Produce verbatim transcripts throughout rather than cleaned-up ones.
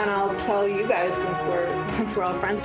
and I'll tell you guys since we're since we're all friends.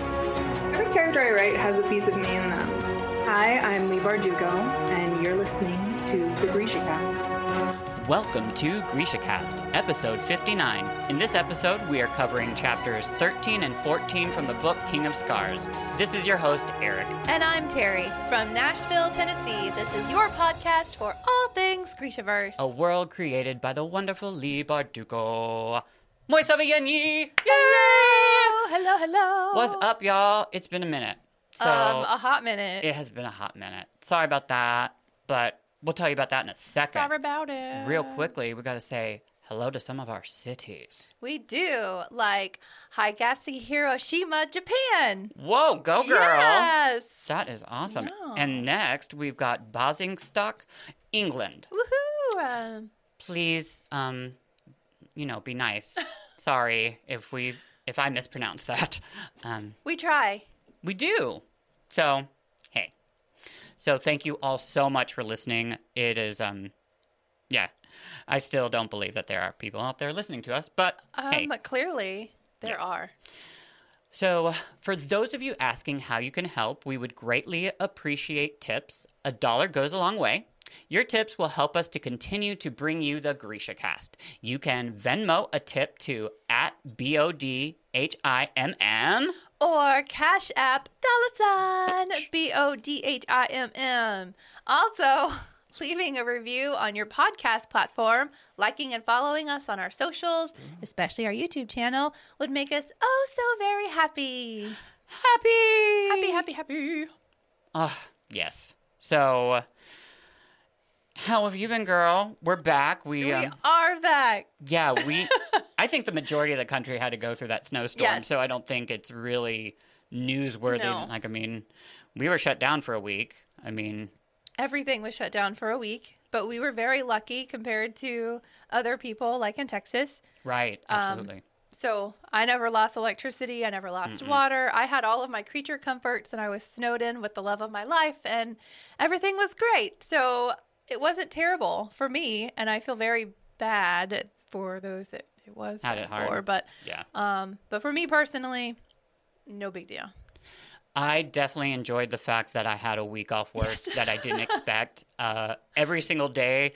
Every character I write has a piece of me in them. Hi, I'm Leigh Bardugo, and you're listening to the GrishaCast. Welcome to GrishaCast, episode fifty-nine. In this episode, we are covering chapters thirteen and fourteen from the book King of Scars. This is your host, Eric. And I'm Terry. From Nashville, Tennessee, this is your podcast for all things Grishaverse. A world created by the wonderful Leigh Bardugo. Moi savieni! Hello! Hello, hello! What's up, y'all? It's been a minute. So um, a hot minute. It has been a hot minute. Sorry about that, but we'll tell you about that in a second. Sorry about it. Real quickly, we got to say hello to some of our cities. We do, like Higashi, Hiroshima, Japan. Whoa, go girl. Yes. That is awesome. Yeah. And next, we've got Basingstoke, England. Woohoo. Um, Please, um, you know, be nice. Sorry if we if I mispronounce that. Um, we try. We do. So, hey. So, thank you all so much for listening. It is, um, yeah. I still don't believe that there are people out there listening to us, but um, hey. Clearly, there yeah. are. So, for those of you asking how you can help, we would greatly appreciate tips. A dollar goes a long way. Your tips will help us to continue to bring you the GrishaCast. You can Venmo a tip to at B O D H I M M. Or Cash App, dollar sign, B O D H I M M. Also, leaving a review on your podcast platform, liking and following us on our socials, especially our YouTube channel, would make us oh so very happy. Happy. Happy, happy, happy. Oh, yes. So... how have you been, girl? We're back. We, we um, are back. Yeah, we. I think the majority of the country had to go through that snowstorm, yes. So I don't think it's really newsworthy. No. Like, I mean, we were shut down for a week. I mean, everything was shut down for a week, but we were very lucky compared to other people, like in Texas. Right, absolutely. Um, so I never lost electricity. I never lost Mm-mm. water. I had all of my creature comforts, and I was snowed in with the love of my life, and everything was great. So... it wasn't terrible for me, and I feel very bad for those that it was had it hard for. But yeah, um, but for me personally, no big deal. I definitely enjoyed the fact that I had a week off work yes. that I didn't expect. Uh, every single day,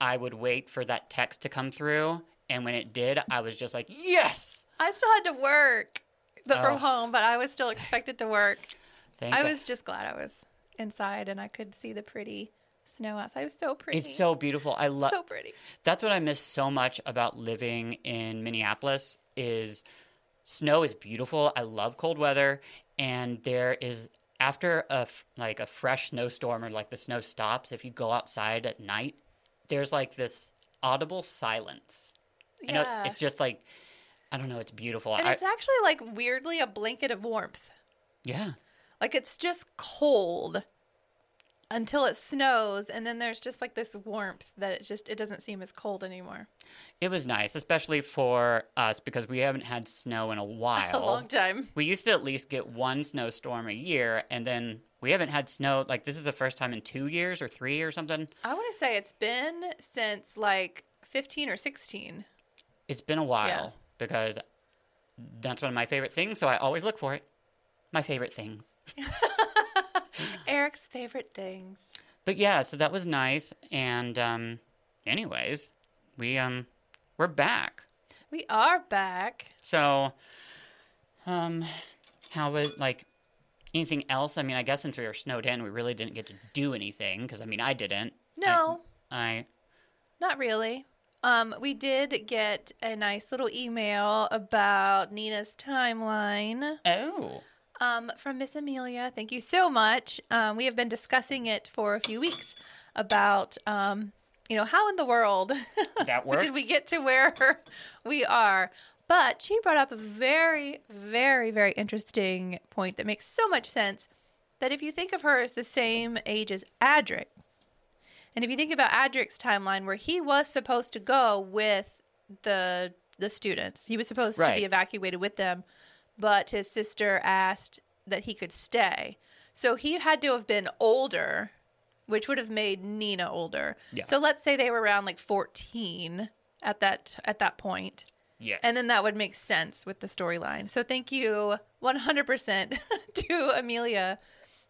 I would wait for that text to come through, and when it did, I was just like, yes! I still had to work but oh. from home, but I was still expected to work. Thank I God. was just glad I was inside, and I could see the pretty... snow outside. It was so pretty. It's so beautiful. I love so pretty. That's what I miss so much about living in Minneapolis is snow is beautiful. I love cold weather, and there is after a like a fresh snowstorm or like the snow stops. If you go outside at night, there's like this audible silence. Yeah, I know, it's just like I don't know. It's beautiful, and I, it's actually like weirdly a blanket of warmth. Yeah, like it's just cold. Until it snows, and then there's just like this warmth that it just it doesn't seem as cold anymore. It was nice, especially for us because we haven't had snow in a while. A long time. We used to at least get one snowstorm a year, and then we haven't had snow. Like this is the first time in two years or three or something. I want to say it's been since like fifteen or sixteen. It's been a while yeah. because that's one of my favorite things. So I always look for it. My favorite things. Eric's favorite things. But yeah, so that was nice. And um, anyways, we, um, we're back. We are back. So um, how was, like, anything else? I mean, I guess since we were snowed in, we really didn't get to do anything. Because, I mean, I didn't. No. I, I... Not really. Um, we did get a nice little email about Nina's timeline. Oh, Um, from Miss Amelia. Thank you so much. Um, we have been discussing it for a few weeks about, um, you know, how in the world that works. Did we get to where we are? But she brought up a very, very, very interesting point that makes so much sense that if you think of her as the same age as Adrik, and if you think about Adrik's timeline where he was supposed to go with the the students, he was supposed right. to be evacuated with them. But his sister asked that he could stay. So he had to have been older, which would have made Nina older. Yeah. So let's say they were around like fourteen at that at that point. Yes. And then that would make sense with the storyline. So thank you one hundred percent to Amelia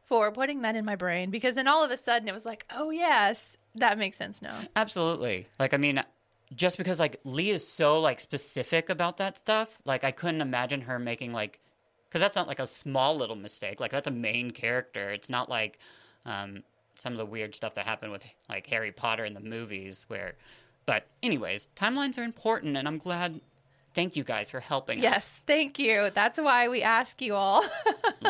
for putting that in my brain, because then all of a sudden it was like, oh, yes, that makes sense now. Absolutely. Like, I mean, just because, like, Leigh is so, like, specific about that stuff, like, I couldn't imagine her making, like, because that's not, like, a small little mistake. Like, that's a main character. It's not like um, some of the weird stuff that happened with, like, Harry Potter in the movies where, but anyways, timelines are important, and I'm glad... Thank you guys for helping yes, us. Yes, thank you. That's why we ask you all.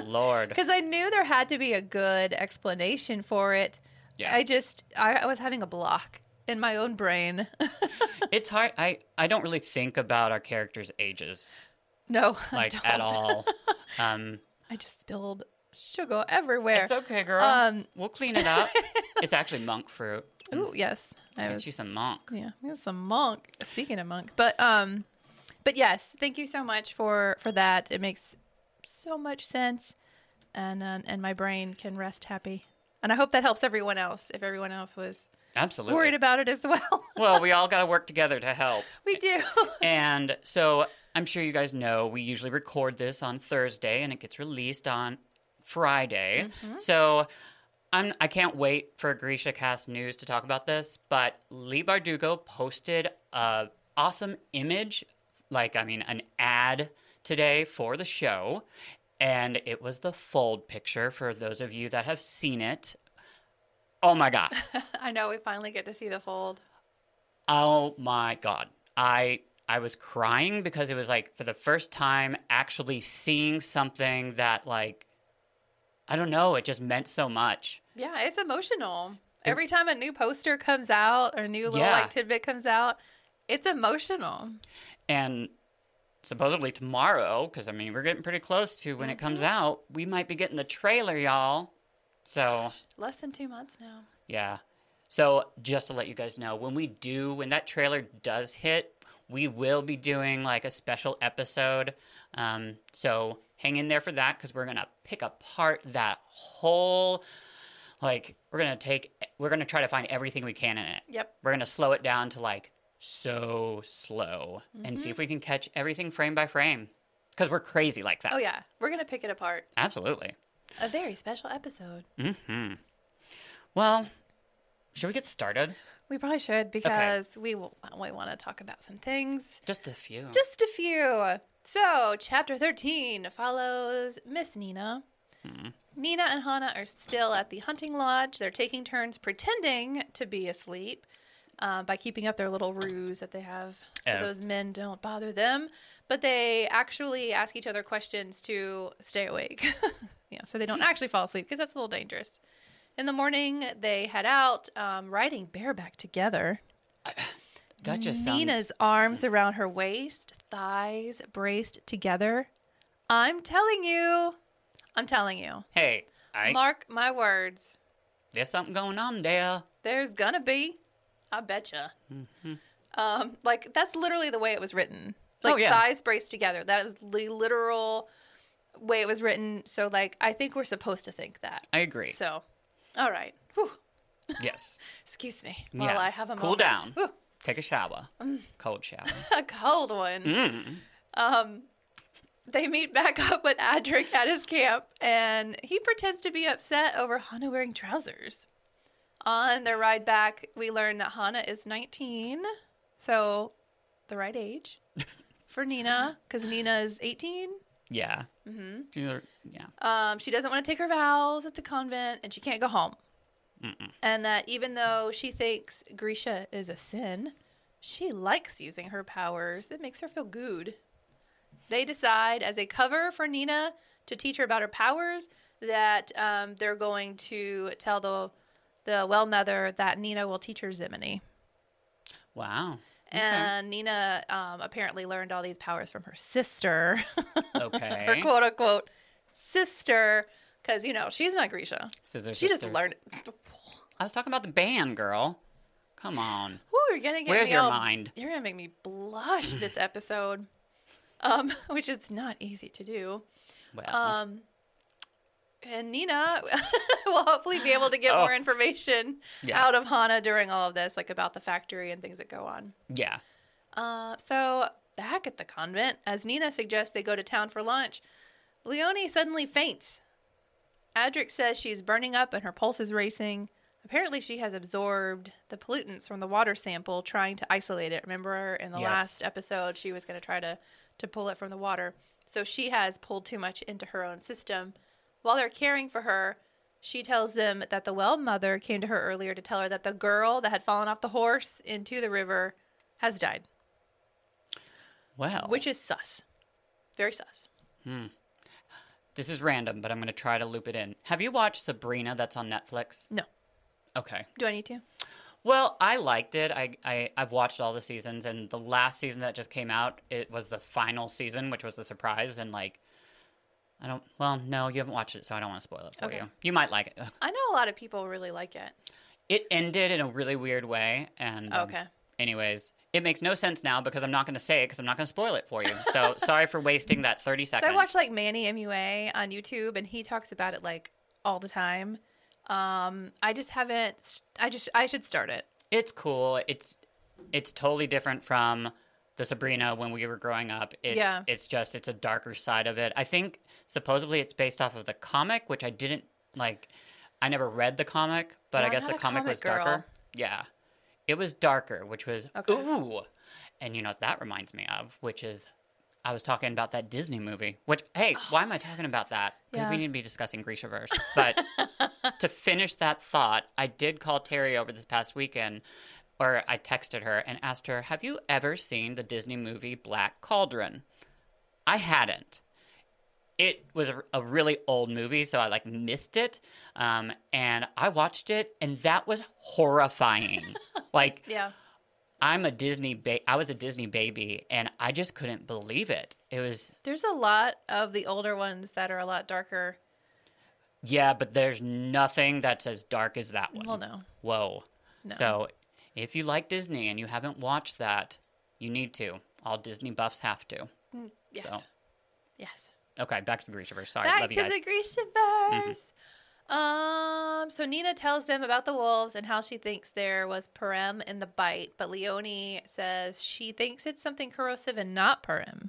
Lord. Because I knew there had to be a good explanation for it. Yeah. I just, I, I was having a block in my own brain. It's hard. I, I don't really think about our characters' ages. No, like, I don't. At all. Um, I just spilled sugar everywhere. It's okay, girl. Um, we'll clean it up. It's actually monk fruit. Ooh, yes. I get you some monk. Yeah, some monk. Speaking of monk. But, um... But yes, thank you so much for, for that. It makes so much sense, and uh, and my brain can rest happy. And I hope that helps everyone else, if everyone else was absolutely worried about it as well. Well, we all got to work together to help. We do. And so I'm sure you guys know we usually record this on Thursday, and it gets released on Friday. Mm-hmm. So I'm, I can't wait for GrishaCast News to talk about this, but Leigh Bardugo posted an awesome image Like, I mean, an ad today for the show, and it was the fold picture for those of you that have seen it. Oh, my God. I know. We finally get to see the fold. Oh, my God. I I was crying because it was, like, for the first time actually seeing something that, like, I don't know. It just meant so much. Yeah, it's emotional. It, Every time a new poster comes out or a new little, yeah. like, tidbit comes out, it's emotional. And supposedly tomorrow, because, I mean, we're getting pretty close to when mm-hmm. it comes out, we might be getting the trailer, y'all. So Gosh, less than two months now. Yeah. So just to let you guys know, when we do, when that trailer does hit, we will be doing, like, a special episode. Um, so hang in there for that, because we're going to pick apart that whole... Like, we're going to take... We're going to try to find everything we can in it. Yep. We're going to slow it down to, like... so slow mm-hmm. and see if we can catch everything frame by frame, because we're crazy like that. Oh, yeah. We're going to pick it apart. Absolutely. A very special episode. Mm-hmm. Well, should we get started? We probably should, because okay. we, will, we want to talk about some things. Just a few. Just a few. So, Chapter thirteen follows Miss Nina. Mm-hmm. Nina and Hana are still at the hunting lodge. They're taking turns pretending to be asleep. Um, by keeping up their little ruse that they have so oh. those men don't bother them. But they actually ask each other questions to stay awake. yeah, so they don't actually fall asleep, because that's a little dangerous. In the morning, they head out um, riding bareback together. That just Nina's sounds... arms around her waist, thighs braced together. I'm telling you. I'm telling you. Hey. I... Mark my words. There's something going on there. There's gonna be. I betcha. Mm-hmm. Um, like, that's literally the way it was written. Like, oh, yeah. thighs braced together. That is the literal way it was written. So, like, I think we're supposed to think that. I agree. So, all right. Whew. Yes. Excuse me while yeah. I have a cool moment. Cool down. Whew. Take a shower. Mm. Cold shower. A cold one. Mm. Um, they meet back up with Adrik at his camp, and he pretends to be upset over Hana wearing trousers. On their ride back, we learn that Hana is nineteen, so the right age for Nina, because Nina is eighteen. Yeah. Mm-hmm. Yeah. Um, she doesn't want to take her vows at the convent, and she can't go home. Mm-mm. And that even though she thinks Grisha is a sin, she likes using her powers. It makes her feel good. They decide, as a cover for Nina to teach her about her powers, that um, they're going to tell the... the well mother that Nina will teach her Zemeni. Wow. Okay. And Nina um, apparently learned all these powers from her sister. Okay. Her quote unquote sister. Because, you know, she's not Grisha. Scissor she sisters. Just learned. I was talking about the band, girl. Come on. Woo, you're gonna get Where's me your all... mind? You're going to make me blush this episode, um, which is not easy to do. Well. Um, And Nina will hopefully be able to get oh. more information yeah. out of Hana during all of this, like about the factory and things that go on. Yeah. Uh, so back at the convent, as Nina suggests they go to town for lunch, Leonie suddenly faints. Adrik says she's burning up and her pulse is racing. Apparently she has absorbed the pollutants from the water sample, trying to isolate it. Remember in the yes. last episode, she was going to try to to pull it from the water. So she has pulled too much into her own system. While they're caring for her, she tells them that the well mother came to her earlier to tell her that the girl that had fallen off the horse into the river has died. Wow. Which is sus. Very sus. Hmm. This is random, but I'm going to try to loop it in. Have you watched Sabrina that's on Netflix? No. Okay. Do I need to? Well, I liked it. I, I, I've watched all the seasons, and the last season that just came out, it was the final season, which was a surprise, and like, I don't, well, no, you haven't watched it, so I don't want to spoil it for okay. you. You might like it. I know a lot of people really like it. It ended in a really weird way, and um, okay. anyways, it makes no sense now because I'm not going to say it because I'm not going to spoil it for you. So sorry for wasting that thirty seconds. So I watch like Manny M U A on YouTube, and he talks about it like all the time. Um, I just haven't. I just I should start it. It's cool. It's it's totally different from the Sabrina when we were growing up. It's, yeah. It's just it's a darker side of it. I think supposedly it's based off of the comic, which I didn't like. I never read the comic, but yeah, I guess the comic, comic was girl. darker. Yeah. It was darker, which was, okay. ooh. And you know what that reminds me of, which is, I was talking about that Disney movie, which, hey, oh, why am I talking about that? Yeah. We need to be discussing Grishaverse. But to finish that thought, I did call Terry over this past weekend, or I texted her and asked her, have you ever seen the Disney movie Black Cauldron? I hadn't. It was a really old movie, so I, like, missed it, um, and I watched it, and that was horrifying. Like, yeah. I'm a Disney ba- I was a Disney baby, and I just couldn't believe it. It was... There's a lot of the older ones that are a lot darker. Yeah, but there's nothing that's as dark as that one. Well, no. Whoa. No. So, if you like Disney and you haven't watched that, you need to. All Disney buffs have to. Mm, yes. So. Yes. Okay, back to the Grishaverse. Sorry, back love you guys. Back to the Grishaverse. Mm-hmm. Um, so Nina tells them about the wolves and how she thinks there was Parem in the bite, but Leonie says she thinks it's something corrosive and not Parem.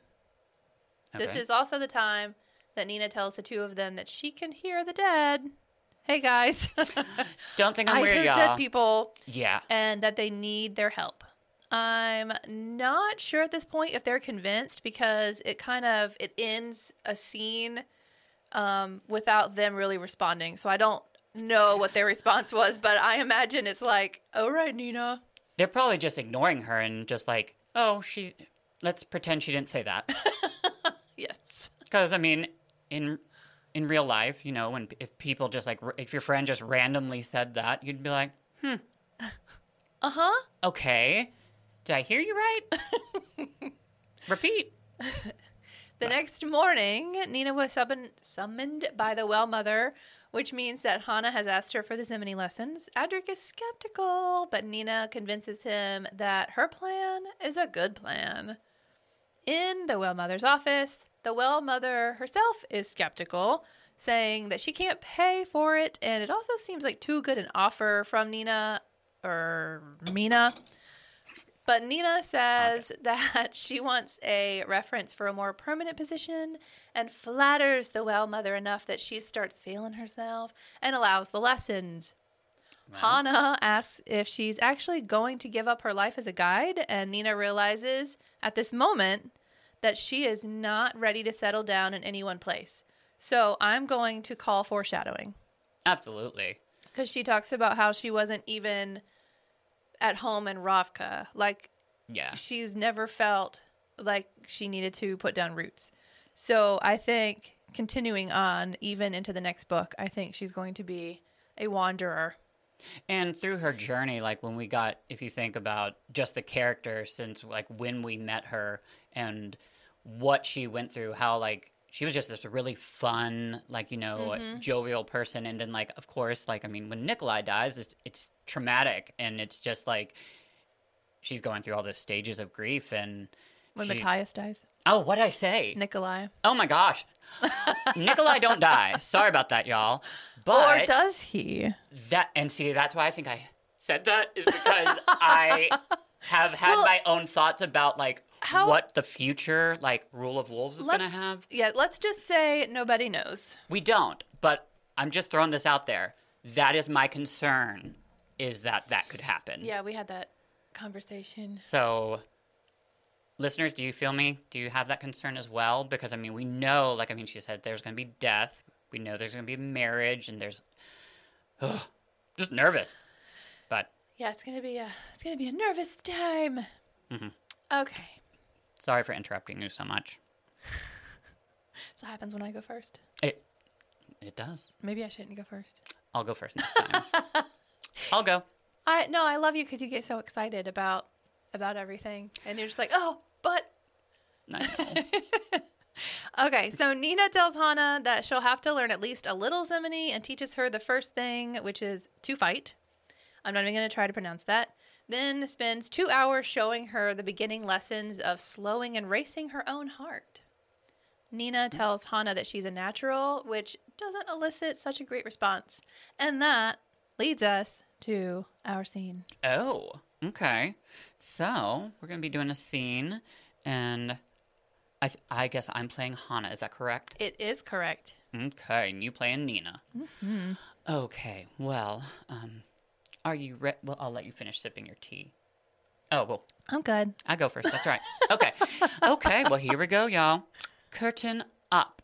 Okay. This is also the time that Nina tells the two of them that she can hear the dead. Hey, guys. Don't think I'm I weird, y'all. I hear dead people. Yeah. And that they need their help. I'm not sure at this point if they're convinced because it kind of, it ends a scene um, without them really responding. So I don't know what their response was, but I imagine it's like, all right, Nina. They're probably just ignoring her and just like, oh, she, let's pretend she didn't say that. Yes. Because, I mean, in in real life, you know, when if people just like, if your friend just randomly said that, you'd be like, hmm. Uh-huh. Okay. Did I hear you right? Repeat. The next morning, Nina was summon- summoned by the well mother, which means that Hana has asked her for the Zemeni lessons. Adrik is skeptical, but Nina convinces him that her plan is a good plan. In the well mother's office, the well mother herself is skeptical, saying that she can't pay for it, and it also seems like too good an offer from Nina or Mina. But Nina says okay. that she wants a reference for a more permanent position and flatters the well mother enough that she starts feeling herself and allows the lessons. Wow. Hana asks if she's actually going to give up her life as a guide, and Nina realizes at this moment that she is not ready to settle down in any one place. So I'm going to call foreshadowing. Absolutely. Because she talks about how she wasn't even... at home in Ravka. Like, yeah. She's never felt like she needed to put down roots. So I think continuing on, even into the next book, I think she's going to be a wanderer. And through her journey, like when we got, if you think about just the character since like when we met her and what she went through, how like she was just this really fun, like, you know, mm-hmm. jovial person. And then like, of course, like, I mean, when Nikolai dies, it's, it's traumatic, and it's just like she's going through all the stages of grief. And when she... Matthias dies, oh, what did I say? Nikolai. Oh my gosh, Nikolai don't die. Sorry about that, y'all. But or does he? That and see, that's why I think I said that is because I have had well, my own thoughts about like How, what the future, like, rule of wolves is going to have. Yeah, let's just say nobody knows. We don't, but I'm just throwing this out there. That is my concern, is that that could happen. Yeah, we had that conversation. So, listeners, do you feel me? Do you have that concern as well? Because, I mean, we know, like, I mean, she said there's going to be death. We know there's going to be marriage, and there's ugh, just nervous. But yeah, it's going to be a, it's going to be a nervous time. Mm-hmm. Okay. Sorry for interrupting you so much. So it happens when I go first. It it does. Maybe I shouldn't go first. I'll go first next time. I'll go. I no, I love you because you get so excited about about everything, and you're just like, oh, but. I know. Okay, so Nina tells Hana that she'll have to learn at least a little Zemeni and teaches her the first thing, which is to fight. I'm not even going to try to pronounce that. Then spends two hours showing her the beginning lessons of slowing and racing her own heart. Nina tells Hana that she's a natural, which doesn't elicit such a great response. And that leads us to our scene. Oh, okay. So we're going to be doing a scene, and I, th- I guess I'm playing Hana. Is that correct? It is correct. Okay, and you playing Nina. Mm-hmm. Okay, well, um... Are you ready? Well, I'll let you finish sipping your tea. Oh, well. I'm good. I go first. That's right. Okay. Okay. Well, here we go, y'all. Curtain up.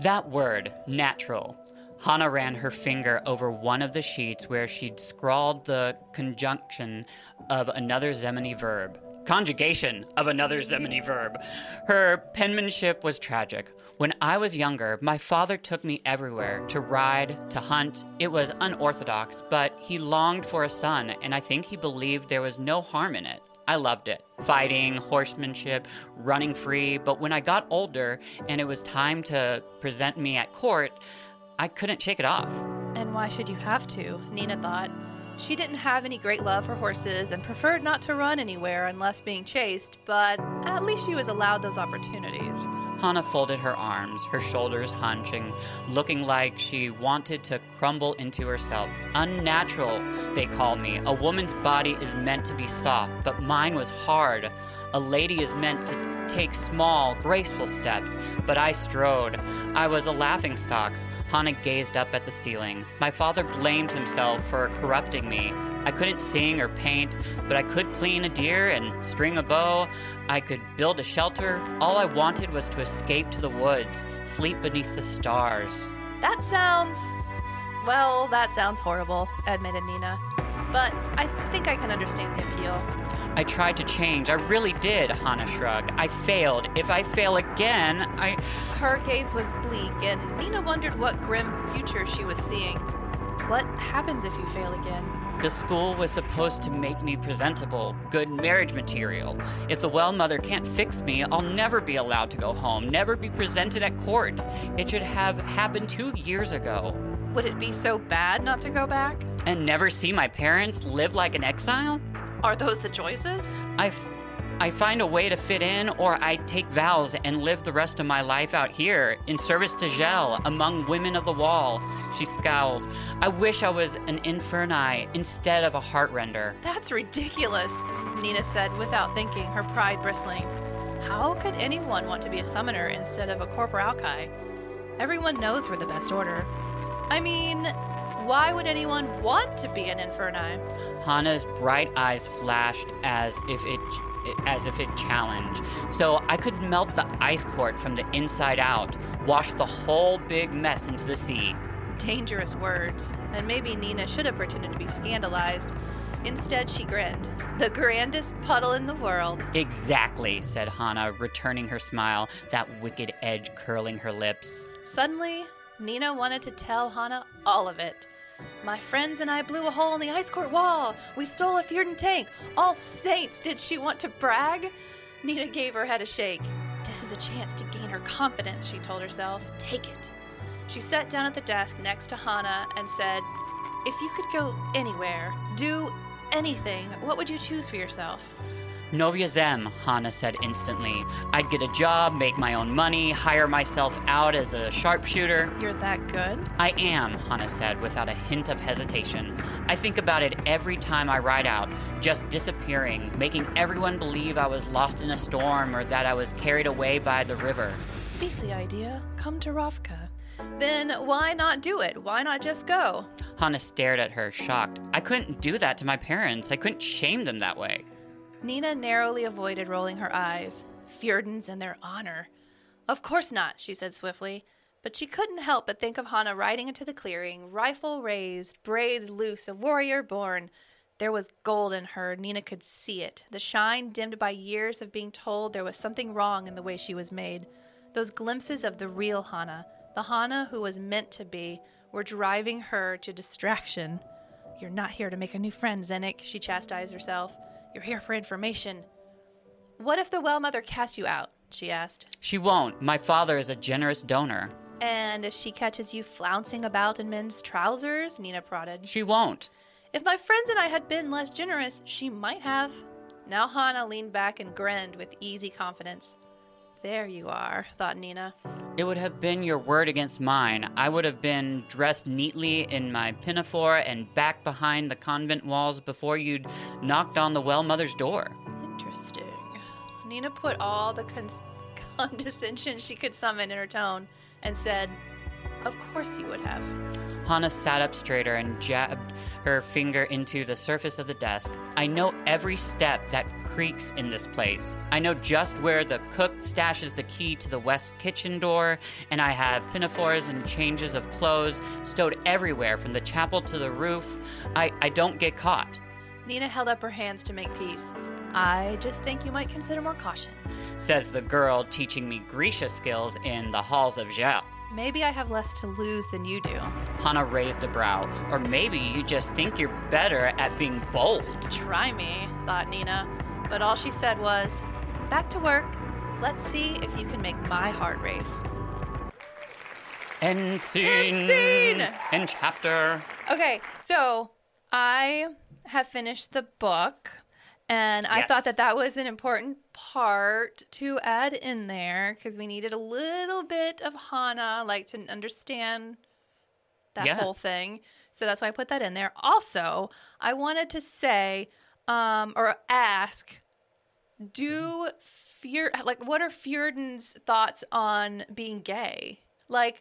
That word, natural. Hana ran her finger over one of the sheets where she'd scrawled the conjunction of another Zemeni verb. Conjugation of another Zemeni verb. Her penmanship was tragic. When I was younger, my father took me everywhere, to ride, to hunt. It was unorthodox, but he longed for a son, and I think he believed there was no harm in it. I loved it. Fighting, horsemanship, running free. But when I got older and it was time to present me at court, I couldn't shake it off. And why should you have to? Nina thought. She didn't have any great love for horses and preferred not to run anywhere unless being chased, but at least she was allowed those opportunities. Hana folded her arms, her shoulders hunching, looking like she wanted to crumble into herself. Unnatural, they call me. A woman's body is meant to be soft, but mine was hard. A lady is meant to take small, graceful steps, but I strode. I was a laughingstock. Hana gazed up at the ceiling. My father blamed himself for corrupting me. I couldn't sing or paint, but I could clean a deer and string a bow. I could build a shelter. All I wanted was to escape to the woods, sleep beneath the stars. That sounds... well, that sounds horrible, admitted Nina. But I think I can understand the appeal. I tried to change. I really did, Hana shrugged. I failed. If I fail again, I... Her gaze was bleak, and Nina wondered what grim future she was seeing. What happens if you fail again? The school was supposed to make me presentable, good marriage material. If the well-mother can't fix me, I'll never be allowed to go home, never be presented at court. It should have happened two years ago. Would it be so bad not to go back? And never see my parents, live like an exile? Are those the choices? I, f- I find a way to fit in, or I take vows and live the rest of my life out here, in service to Djel, among women of the wall. She scowled. I wish I was an Inferni instead of a heartrender. That's ridiculous, Nina said without thinking, her pride bristling. How could anyone want to be a summoner instead of a corporalchi? Everyone knows we're the best order. I mean... why would anyone want to be an Inferni? Hana's bright eyes flashed as if it as if it challenged. So I could melt the ice court from the inside out, wash the whole big mess into the sea. Dangerous words. And maybe Nina should have pretended to be scandalized. Instead, she grinned. The grandest puddle in the world. Exactly, said Hana, returning her smile, that wicked edge curling her lips. Suddenly, Nina wanted to tell Hana all of it. My friends and I blew a hole in the ice court wall. We stole a Fjerdan tank. All saints, did she want to brag? Nina gave her head a shake. This is a chance to gain her confidence, she told herself. Take it. She sat down at the desk next to Hana and said, if you could go anywhere, do anything, what would you choose for yourself? Noviazem, Hana said instantly. I'd get a job, make my own money, hire myself out as a sharpshooter. You're that good? I am, Hana said without a hint of hesitation. I think about it every time I ride out, just disappearing, making everyone believe I was lost in a storm or that I was carried away by the river. Beastly idea. Come to Ravka. Then why not do it? Why not just go? Hana stared at her, shocked. I couldn't do that to my parents. I couldn't shame them that way. Nina narrowly avoided rolling her eyes. Fjerdan's in their honor. Of course not, she said swiftly. But she couldn't help but think of Hana riding into the clearing, rifle raised, braids loose, a warrior born. There was gold in her. Nina could see it, the shine dimmed by years of being told there was something wrong in the way she was made. Those glimpses of the real Hana, the Hana who was meant to be, were driving her to distraction. You're not here to make a new friend, Zenik, she chastised herself. You're here for information. What if the Well-Mother casts you out? She asked. She won't. My father is a generous donor. And if she catches you flouncing about in men's trousers? Nina prodded. She won't. If my friends and I had been less generous, she might have. Now Hana leaned back and grinned with easy confidence. There you are, thought Nina. It would have been your word against mine. I would have been dressed neatly in my pinafore and back behind the convent walls before you'd knocked on the well-mother's door. Interesting. Nina put all the con- condescension she could summon in her tone and said, Of course you would have. Hana sat up straighter and jabbed her finger into the surface of the desk. I know every step that creaks in this place. I know just where the cook stashes the key to the west kitchen door, and I have pinafores and changes of clothes stowed everywhere from the chapel to the roof. I, I don't get caught. Nina held up her hands to make peace. I just think you might consider more caution, says the girl teaching me Grisha skills in the halls of Djel. Maybe I have less to lose than you do. Hana raised a brow. Or maybe you just think you're better at being bold. Try me, thought Nina. But all she said was, back to work. Let's see if you can make my heart race. End scene. End scene. End chapter. Okay, so I have finished the book. And I yes. thought that that was an important part to add in there because we needed a little bit of Hana, like to understand that yeah. whole thing. So that's why I put that in there. Also, I wanted to say um, or ask, do fear like what are Fjerdan's thoughts on being gay? Like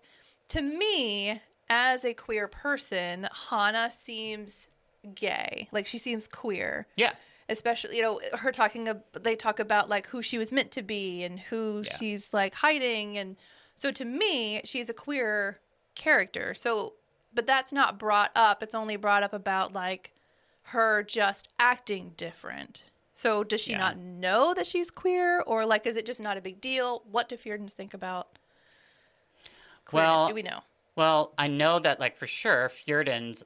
to me, as a queer person, Hana seems gay. Like she seems queer. Yeah. Especially, you know, her talking, they talk about, like, who she was meant to be and who yeah. she's, like, hiding. And so to me, she's a queer character. So, but that's not brought up. It's only brought up about, like, her just acting different. So does she yeah. not know that she's queer? Or, like, is it just not a big deal? What do Fjerdan's think about queerness? Well, do we know? Well, I know that, like, for sure, Fjerdan's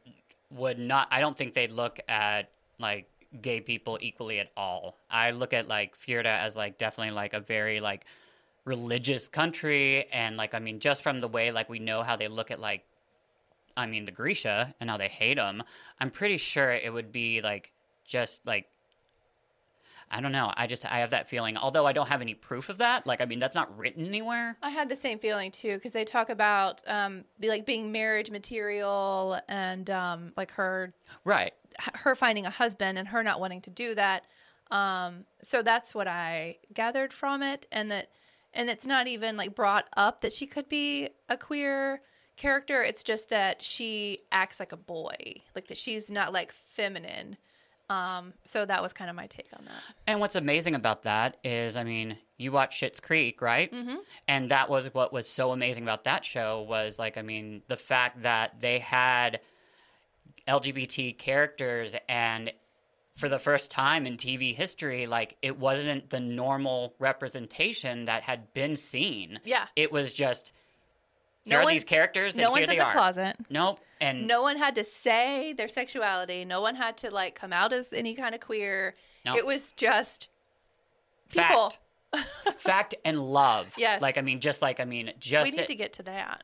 would not, I don't think they'd look at, like, gay people equally at all. I look at like Fjerda as like definitely like a very like religious country, and like I mean just from the way like we know how they look at like I mean the Grisha and how they hate them, I'm pretty sure it would be like just like I don't know. I just I have that feeling. Although I don't have any proof of that. Like I mean that's not written anywhere. I had the same feeling too because they talk about um like being marriage material and um like her right. her finding a husband and her not wanting to do that. Um, so that's what I gathered from it. And that, and it's not even like brought up that she could be a queer character. It's just that she acts like a boy, like that she's not like feminine. Um, so that was kind of my take on that. And what's amazing about that is, I mean, you watch Schitt's Creek, right? Mm-hmm. And that was what was so amazing about that show was like, I mean, the fact that they had L G B T characters, and for the first time in T V history, like it wasn't the normal representation that had been seen. Yeah, it was just here no are these characters, and no here one's they in the are. Closet. Nope, and no one had to say their sexuality. No one had to like come out as any kind of queer. Nope. It was just people, fact, fact and love. Yes, like I mean, just like I mean, just we need it, to get to that.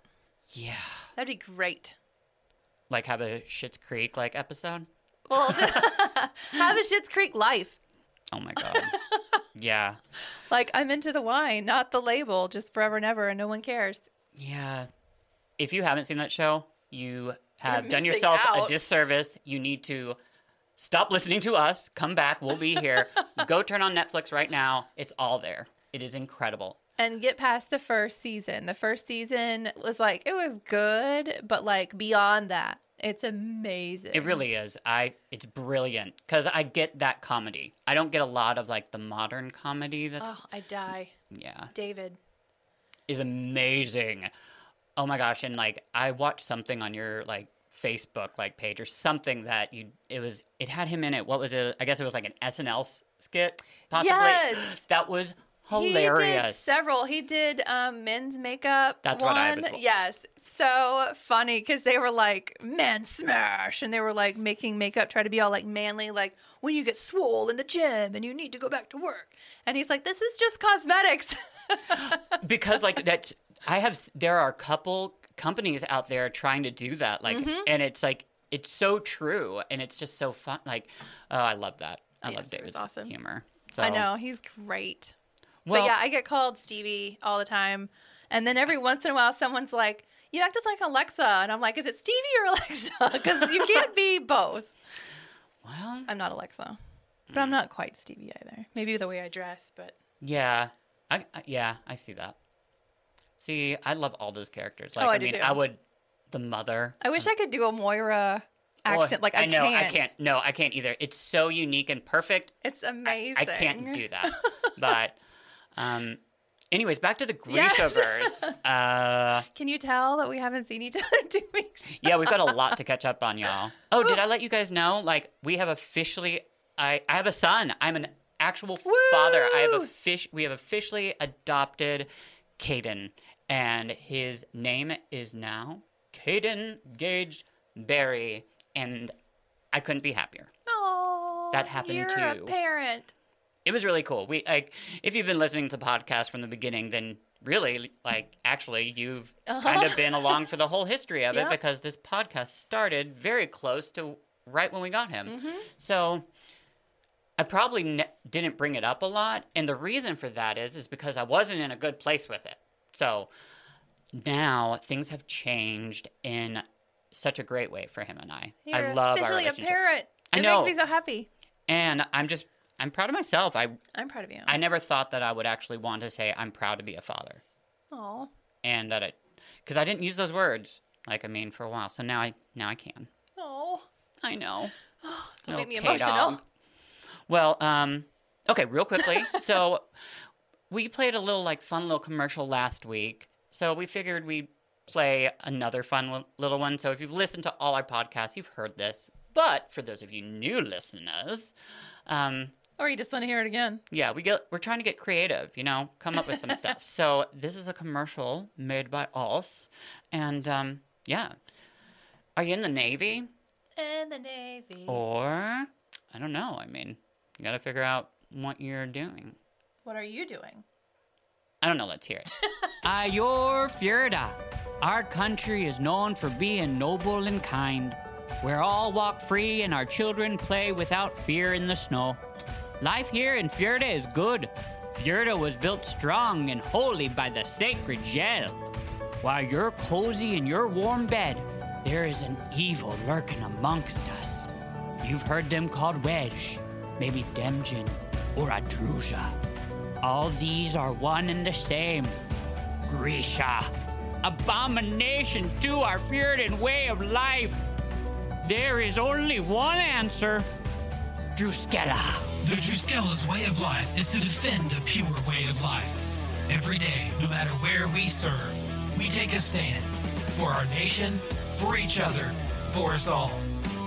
Yeah, that'd be great. Like have a Schitt's Creek like episode? Well, have a Schitt's Creek life. Oh my God. Yeah. Like, I'm into the wine, not the label, just forever and ever, and no one cares. Yeah. If you haven't seen that show, you have done yourself out. a disservice. You need to stop listening to us. Come back. We'll be here. Go turn on Netflix right now. It's all there. It is incredible. And get past the first season. The first season was like, it was good, but like beyond that, it's amazing. It really is. I It's brilliant because I get that comedy. I don't get a lot of like the modern comedy. That's, oh, I die. Yeah. David is amazing. Oh my gosh. And like I watched something on your like Facebook like page or something that you it was it had him in it. What was it? I guess it was like an S N L skit possibly. Yes. That was hilarious. He did several. He did um, men's makeup. That's one. What I was. Yes. So funny because they were like, man smash. And they were like making makeup, try to be all like manly, like when you get swole in the gym and you need to go back to work. And he's like, this is just cosmetics. Because like that's, I have, there are a couple companies out there trying to do that. Like, mm-hmm. and it's like, it's so true. And it's just so fun. Like, oh, I love that. I yes, love David's awesome. humor. So. I know. He's great. Well, but yeah, I get called Stevie all the time. And then every once in a while, someone's like, you act just like Alexa. And I'm like, is it Stevie or Alexa? Because you can't be both. Well, I'm not Alexa. But mm. I'm not quite Stevie either. Maybe the way I dress, but. Yeah. I, I Yeah, I see that. See, I love all those characters. Like, oh, I, I do mean, too. I would, the mother. I wish um, I could do a Moira accent. Oh, like, I, I know, can't. I can't. No, I can't either. It's so unique and perfect. It's amazing. I, I can't do that. But. Um, anyways, back to the Grishaverse. Yes. uh, Can you tell that we haven't seen each other in two weeks? Yeah, we've got a lot to catch up on, y'all. Oh, did I let you guys know? Like, we have officially, I, I have a son. I'm an actual Woo! father. I have a fish. We have officially adopted Caden, and his name is now Caden Gage Berry, and I couldn't be happier. Oh, that happened too. You're a parent. It was really cool. We like if you've been listening to the podcast from the beginning, then really, like, actually, you've uh-huh. kind of been along for the whole history of yeah. it because this podcast started very close to right when we got him. Mm-hmm. So I probably ne- didn't bring it up a lot, and the reason for that is is because I wasn't in a good place with it. So now things have changed in such a great way for him and I. You're I love our relationship. Officially a parent. It I know. makes me so happy. And I'm just. I'm proud of myself. I, I'm proud of you. I never thought that I would actually want to say I'm proud to be a father. Aw. And that I, because I didn't use those words, like I mean, for a while. So now I now I can. Aw. I know. Don't make me emotional. Well, um, okay, real quickly. So we played a little, like, fun little commercial last week. So we figured we'd play another fun little one. So if you've listened to all our podcasts, you've heard this. But for those of you new listeners, um... or you just want to hear it again. Yeah, we get, we're trying to get creative, you know, come up with some stuff. So this is a commercial made by us. And, um, yeah. Are you in the Navy? In the Navy. Or, I don't know. I mean, you got to figure out what you're doing. What are you doing? I don't know. Let's hear it. Ayor Fjerdan. Our country is known for being noble and kind. Where all walk free and our children play without fear in the snow. Life here in Fjerdan is good. Fjerdan was built strong and holy by the sacred Djel. While you're cozy in your warm bed, there is an evil lurking amongst us. You've heard them called Wedge, maybe Demjin, or Adruja. All these are one and the same. Grisha, abomination to our Fjerdan way of life. There is only one answer. Drüskelle. The Drüskelle's way of life is to defend the pure way of life. Every day, no matter where we serve, we take a stand. For our nation, for each other, for us all.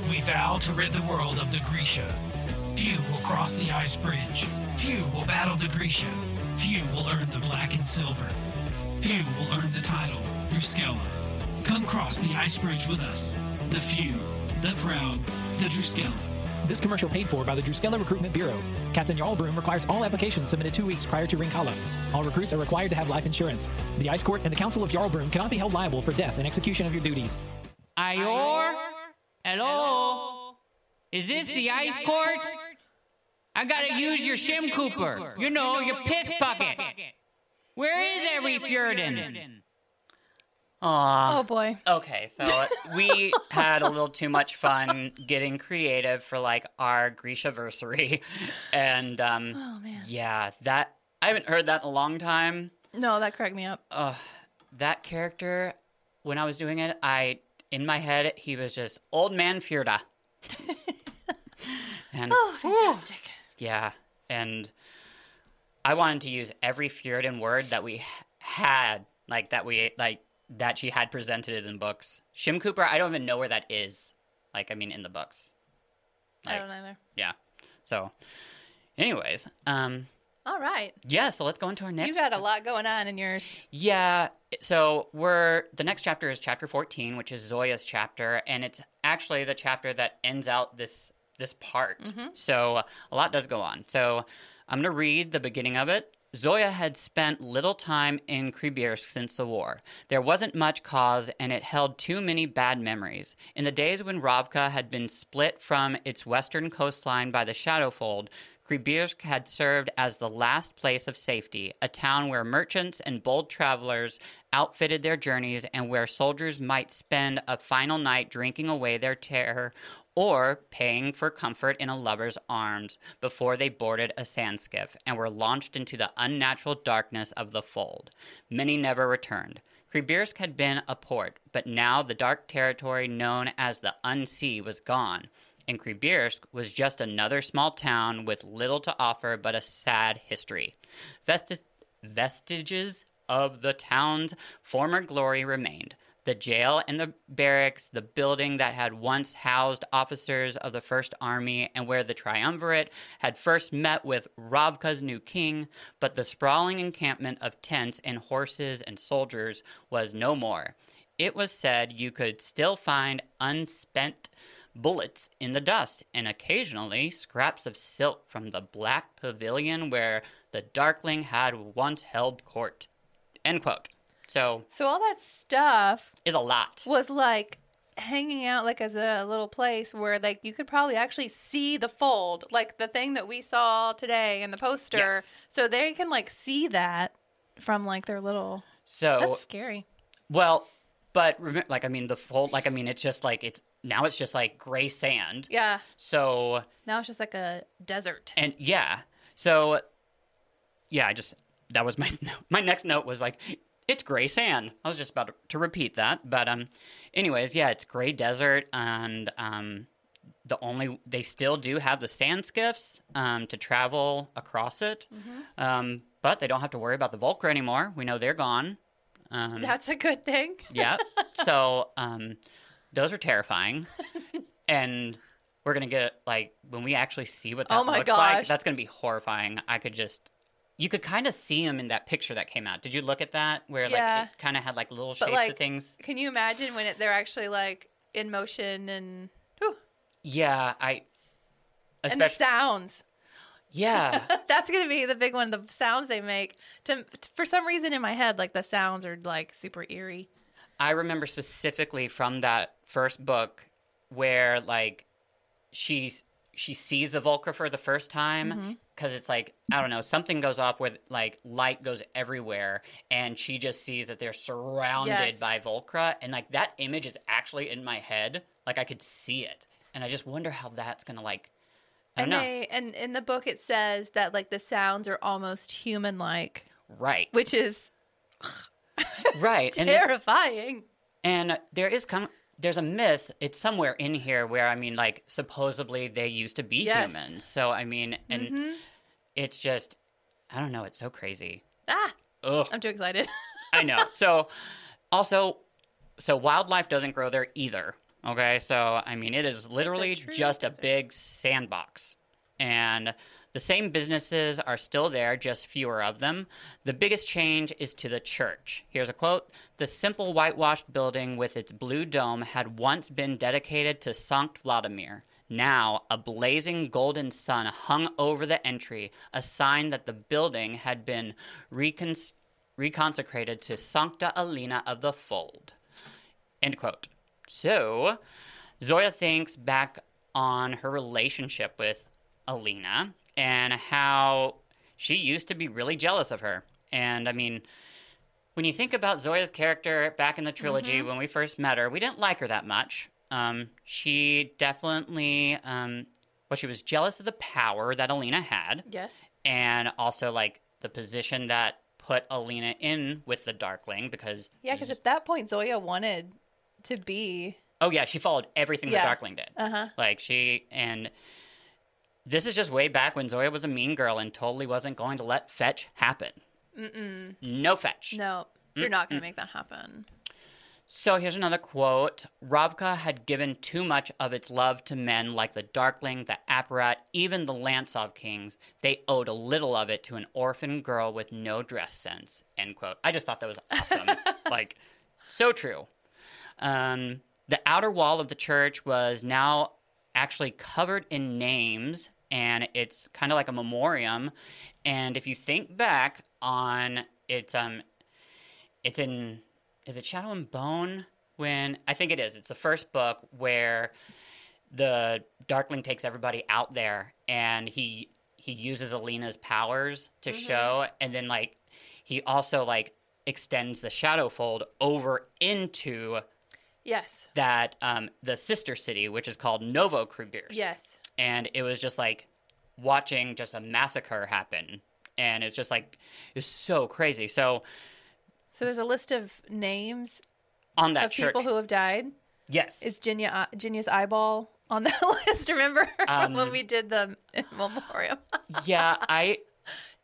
We vow to rid the world of the Grisha. Few will cross the ice bridge. Few will battle the Grisha. Few will earn the black and silver. Few will earn the title, Drüskelle. Come cross the ice bridge with us. The few, the proud, the Drüskelle. This commercial paid for by the Drüskelle Recruitment Bureau. Captain Jarl Brum requires all applications submitted two weeks prior to Rinkala. All recruits are required to have life insurance. The ICE Court and the Council of Jarl Brum cannot be held liable for death in execution of your duties. Ayor? Hello? Hello? Is this, Is this the, the ICE, ICE court? court? I gotta, I gotta use, use your shim, shim cooper. cooper. You know, you know your piss, piss bucket. bucket. Where, Where is, is every Fjerdan? Aww. Oh, boy. Okay, so we had a little too much fun getting creative for, like, our Grishaversary. And, um... oh, man. Yeah, that... I haven't heard that in a long time. No, that cracked me up. Uh, that character, when I was doing it, I... in my head, he was just Old Man Fjerda. And, oh, fantastic. Ooh. Yeah, and I wanted to use every Fjerdan word that we had, like, that we, like, that she had presented in books. Shim Cooper, I don't even know where that is. Like, I mean, in the books. Like, I don't either. Yeah. So, anyways. um, All right. Yeah, so let's go into our next. You got a lot going on in yours. Yeah. So, we're, the next chapter is chapter fourteen, which is Zoya's chapter. And it's actually the chapter that ends out this, this part. Mm-hmm. So, a lot does go on. So, I'm going to read the beginning of it. Zoya had spent little time in Kribirsk since the war. There wasn't much cause, and it held too many bad memories. In the days when Ravka had been split from its western coastline by the Shadowfold, Kribirsk had served as the last place of safety, a town where merchants and bold travelers outfitted their journeys and where soldiers might spend a final night drinking away their terror or paying for comfort in a lover's arms before they boarded a sand skiff and were launched into the unnatural darkness of the fold. Many never returned. Kribirsk had been a port, but now the dark territory known as the Unsea was gone, and Kribirsk was just another small town with little to offer but a sad history. Vesti- vestiges of the town's former glory remained. The jail and the barracks, the building that had once housed officers of the First Army and where the triumvirate had first met with Ravka's new king, but the sprawling encampment of tents and horses and soldiers was no more. It was said you could still find unspent bullets in the dust and occasionally scraps of silk from the black pavilion where the Darkling had once held court. End quote. So, so all that stuff is a lot. Was like hanging out like as a little place where like you could probably actually see the fold, like the thing that we saw today in the poster. Yes. So they can like see that from like their little. So that's scary. Well, but remember, like I mean, the fold. Like I mean, it's just like it's now it's just like gray sand. Yeah. So now it's just like a desert. And yeah. So yeah, I just that was my my next note was like. It's gray sand. I was just about to repeat that, but um, anyways, yeah, it's gray desert, and um, the only they still do have the sand skiffs um to travel across it, mm-hmm. um, but they don't have to worry about the Volker anymore. We know they're gone. Um, That's a good thing. Yeah. So um, those are terrifying, and. We're gonna get like when we actually see what that oh my looks gosh. like. That's gonna be horrifying. I could just. You could kind of see them in that picture that came out. Did you look at that? Where, yeah. like, it kind of had, like, little but shapes like, of things. Can you imagine when it, they're actually, like, in motion and... Whew. Yeah, I... And the sounds. Yeah. That's going to be the big one, the sounds they make. To, for some reason in my head, like, the sounds are, like, super eerie. I remember specifically from that first book where, like, she's... She sees the Volker for the first time because mm-hmm. it's like, I don't know, something goes off where like light goes everywhere and she just sees that they're surrounded yes. by Volker. And like that image is actually in my head. Like I could see it. And I just wonder how that's going to like, I don't and know. They, and in the book it says that like the sounds are almost human-like. Right. Which is right terrifying. And, the, and there is come. There's a myth, it's somewhere in here where, I mean, like, supposedly they used to be yes. humans. So, I mean, and mm-hmm. it's just, I don't know, it's so crazy. Ah! Ugh. I'm too excited. I know. So, also, so wildlife doesn't grow there either, okay? So, I mean, it is literally a just desert. a big sandbox. And the same businesses are still there, just fewer of them. The biggest change is to the church. Here's a quote. The simple whitewashed building with its blue dome had once been dedicated to Sankt Vladimir. Now, a blazing golden sun hung over the entry, a sign that the building had been recons- reconsecrated to Sancta Alina of the Fold. End quote. So, Zoya thinks back on her relationship with Alina and how she used to be really jealous of her. And, I mean, when you think about Zoya's character back in the trilogy, mm-hmm. when we first met her, we didn't like her that much. Um, she definitely, um, well, she was jealous of the power that Alina had. Yes. And also, like, the position that put Alina in with the Darkling, because... Yeah, because at that point, Zoya wanted to be... Oh, yeah, she followed everything yeah. the Darkling did. Uh-huh. Like, she... And this is just way back when Zoya was a mean girl and totally wasn't going to let fetch happen. Mm-mm. No fetch. No, you're Mm-mm. not going to make that happen. So here's another quote. Ravka had given too much of its love to men like the Darkling, the Aparat, even the Lantsov kings. They owed a little of it to an orphan girl with no dress sense. End quote. I just thought that was awesome. Like, so true. Um, the outer wall of the church was now actually covered in names, and it's kind of like a memoriam. And if you think back on it's um, it's in... Is it Shadow and Bone? When I think it is. It's the first book where the Darkling takes everybody out there, and he he uses Alina's powers to mm-hmm. show, and then like he also like extends the Shadowfold over into yes that um, the sister city, which is called Novo Kribirsk. Yes, and it was just like watching just a massacre happen, and it's just like it's so crazy. So. So there's a list of names on that of church. People who have died. Yes, is Jinya Jinya's eyeball on that list? Remember um, when we did the memoriam? yeah, I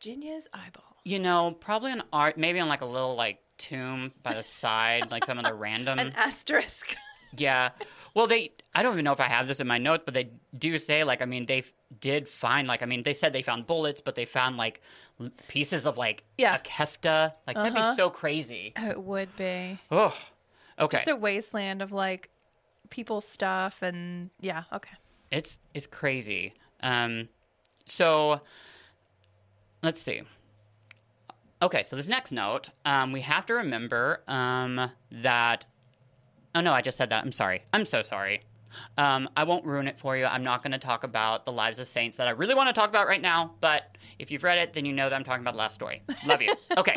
Jinya's eyeball. You know, probably an art, maybe on like a little like tomb by the side, like some of the random an asterisk. yeah, well, they. I don't even know if I have this in my notes, but they do say like I mean they did find like I mean they said they found bullets, but they found like. Pieces of, like, yeah. a kefta. Like, uh-huh. that'd be so crazy. It would be. Oh, okay. Just a wasteland of, like, people's stuff and, yeah, okay. It's it's crazy. Um, so, let's see. Okay, so this next note, um, we have to remember um, that... Oh, no, I just said that. I'm sorry. I'm so sorry. Um, I won't ruin it for you. I'm not going to talk about the lives of saints that I really want to talk about right now. But if you've read it, then you know that I'm talking about the last story. Love you. Okay.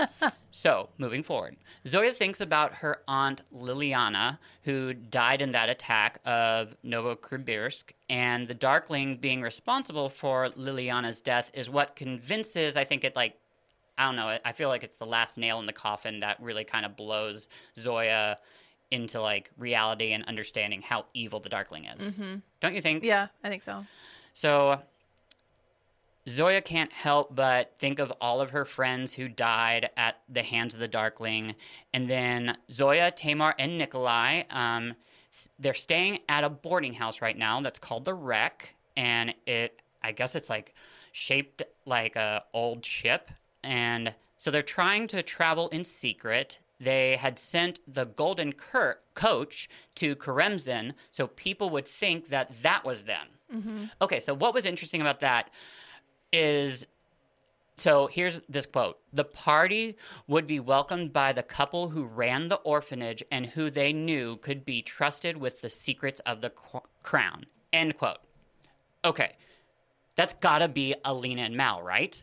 So moving forward, Zoya thinks about her aunt Liliana, who died in that attack of Novo Kribirsk, and the Darkling being responsible for Liliana's death is what convinces, I think it like, I don't know, I feel like it's the last nail in the coffin that really kind of blows Zoya into, like, reality and understanding how evil the Darkling is. Mm-hmm. Don't you think? Yeah, I think so. So, Zoya can't help but think of all of her friends who died at the hands of the Darkling. And then Zoya, Tamar, and Nikolai, um, they're staying at a boarding house right now that's called The Wreck. And it, I guess it's, like, shaped like a old ship. And so they're trying to travel in secret. They had sent the golden cur- coach to Karemzin so people would think that that was them. Mm-hmm. Okay, so what was interesting about that is, so here's this quote. The party would be welcomed by the couple who ran the orphanage and who they knew could be trusted with the secrets of the cr- crown. End quote. Okay, that's gotta be Alina and Mal, right?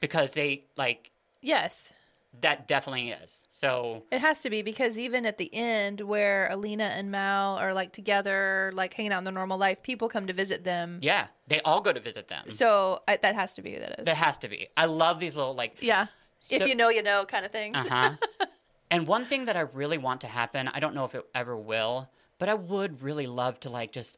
Because they, like... Yes. That definitely is. So it has to be, because even at the end where Alina and Mal are like together, like hanging out in their normal life, people come to visit them. Yeah, they all go to visit them. So I, that has to be that is. That has to be. I love these little like yeah, so, if you know you know kind of things. Uh huh. And one thing that I really want to happen, I don't know if it ever will, but I would really love to like just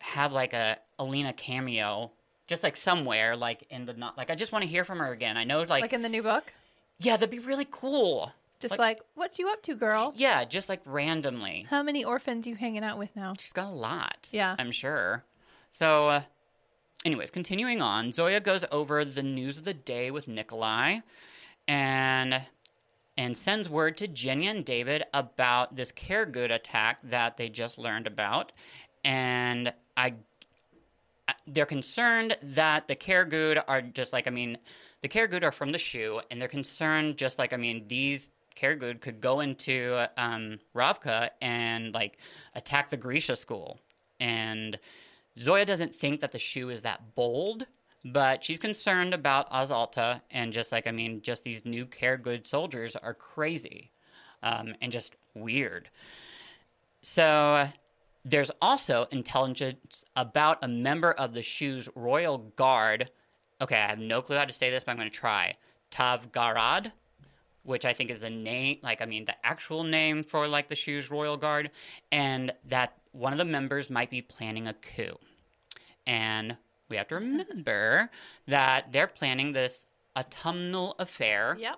have like a Alina cameo, just like somewhere like in the not like I just want to hear from her again. I know like like in the new book. Yeah, that'd be really cool. Just like, like, what you up to, girl? Yeah, just like randomly. How many orphans you hanging out with now? She's got a lot. Yeah. I'm sure. So, uh, anyways, continuing on, Zoya goes over the news of the day with Nikolai and and sends word to Jinya and David about this Kerigood attack that they just learned about. And I, I they're concerned that the Kerigood are just like, I mean... The Kerigood are from the Shu, and they're concerned just like, I mean, these Kerigood could go into um, Ravka and, like, attack the Grisha school. And Zoya doesn't think that the Shu is that bold, But she's concerned about Azalta and just like, I mean, just these new Kerigood soldiers are crazy um, and just weird. So there's also intelligence about a member of the Shu's royal guard. Okay, I have no clue how to say this, but I'm going to try. Tavgarad, which I think is the name, like, I mean, the actual name for like the Shu's royal guard. And that one of the members might be planning a coup. And we have to remember that they're planning this autumnal affair. Yep.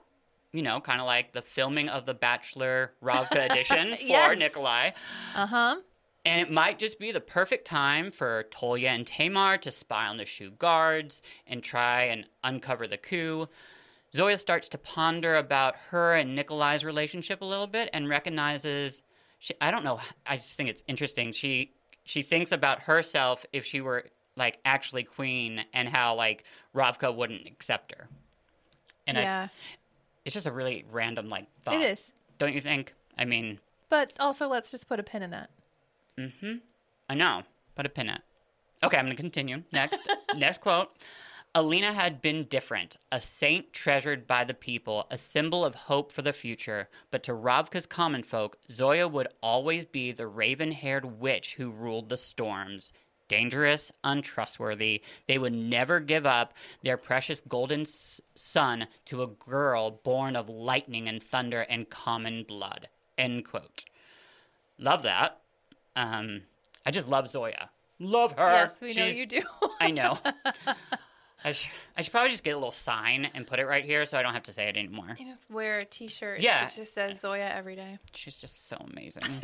You know, kind of like the filming of the Bachelor Ravka edition yes. for Nikolai. Uh-huh. And it might just be the perfect time for Tolya and Tamar to spy on the Shu guards and try and uncover the coup. Zoya starts to ponder about her and Nikolai's relationship a little bit and recognizes, she, I don't know, I just think it's interesting. She she thinks about herself if she were like actually queen and how like Ravka wouldn't accept her. And yeah. I, it's just a really random like thought. It is. Don't you think? I mean. But also let's just put a pin in that. Mm-hmm. I know. Put a pin in it. Okay, I'm going to continue. Next. Next quote. Alina had been different, a saint treasured by the people, a symbol of hope for the future. But to Ravka's common folk, Zoya would always be the raven-haired witch who ruled the storms. Dangerous, untrustworthy. They would never give up their precious golden sun to a girl born of lightning and thunder and common blood. End quote. Love that. Um, I just love Zoya. Love her. Yes, we She's, know you do. I know. I should, I should probably just get a little sign and put it right here so I don't have to say it anymore. You just wear a T-shirt. Yeah. It just says Zoya every day. She's just so amazing.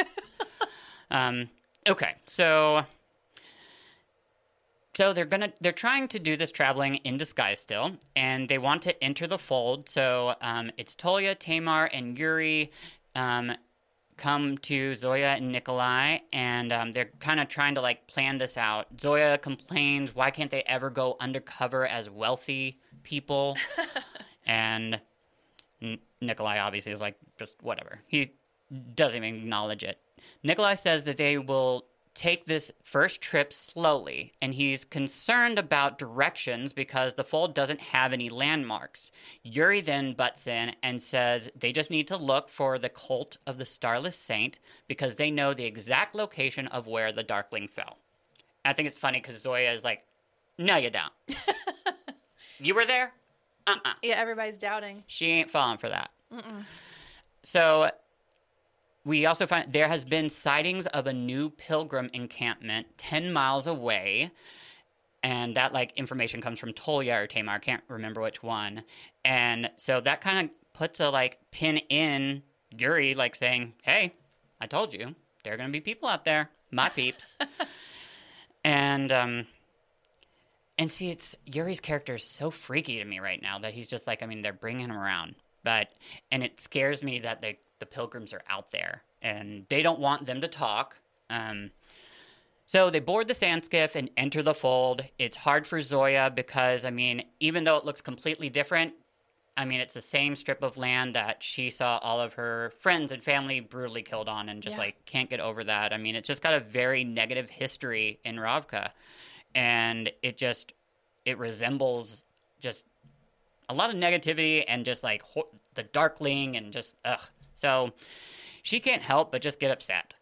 um, okay, so... So they're gonna they're trying to do this traveling in disguise still, and they want to enter the fold. So um, it's Tolya, Tamar, and Yuri um, come to Zoya and Nikolai, and um, they're kind of trying to like plan this out. Zoya complains, "Why can't they ever go undercover as wealthy people?" And N- Nikolai obviously is like, "Just whatever." He doesn't even acknowledge it. Nikolai says that they will take this first trip slowly, and he's concerned about directions because the fold doesn't have any landmarks. Yuri then butts in and says they just need to look for the cult of the Starless Saint because they know the exact location of where the Darkling fell. I think it's funny because Zoya is like, no, you don't. You were there? Uh-uh. Yeah, everybody's doubting. She ain't falling for that. Mm-mm. So... We also find there has been sightings of a new pilgrim encampment ten miles away. And that, like, information comes from Tolya or Tamar. I can't remember which one. And so that kind of puts a, like, pin in Yuri, like, saying, hey, I told you. There are going to be people out there. My peeps. and, um... And, see, it's... Yuri's character is so freaky to me right now that he's just, like, I mean, they're bringing him around. But... And it scares me that they... The pilgrims are out there, and they don't want them to talk. Um, so they board the sand skiff and enter the fold. It's hard for Zoya because, I mean, even though it looks completely different, I mean, it's the same strip of land that she saw all of her friends and family brutally killed on and just, yeah. like, can't get over that. I mean, it's just got a very negative history in Ravka, and it just, it resembles just a lot of negativity and just, like, ho- the Darkling and just, ugh. So she can't help but just get upset.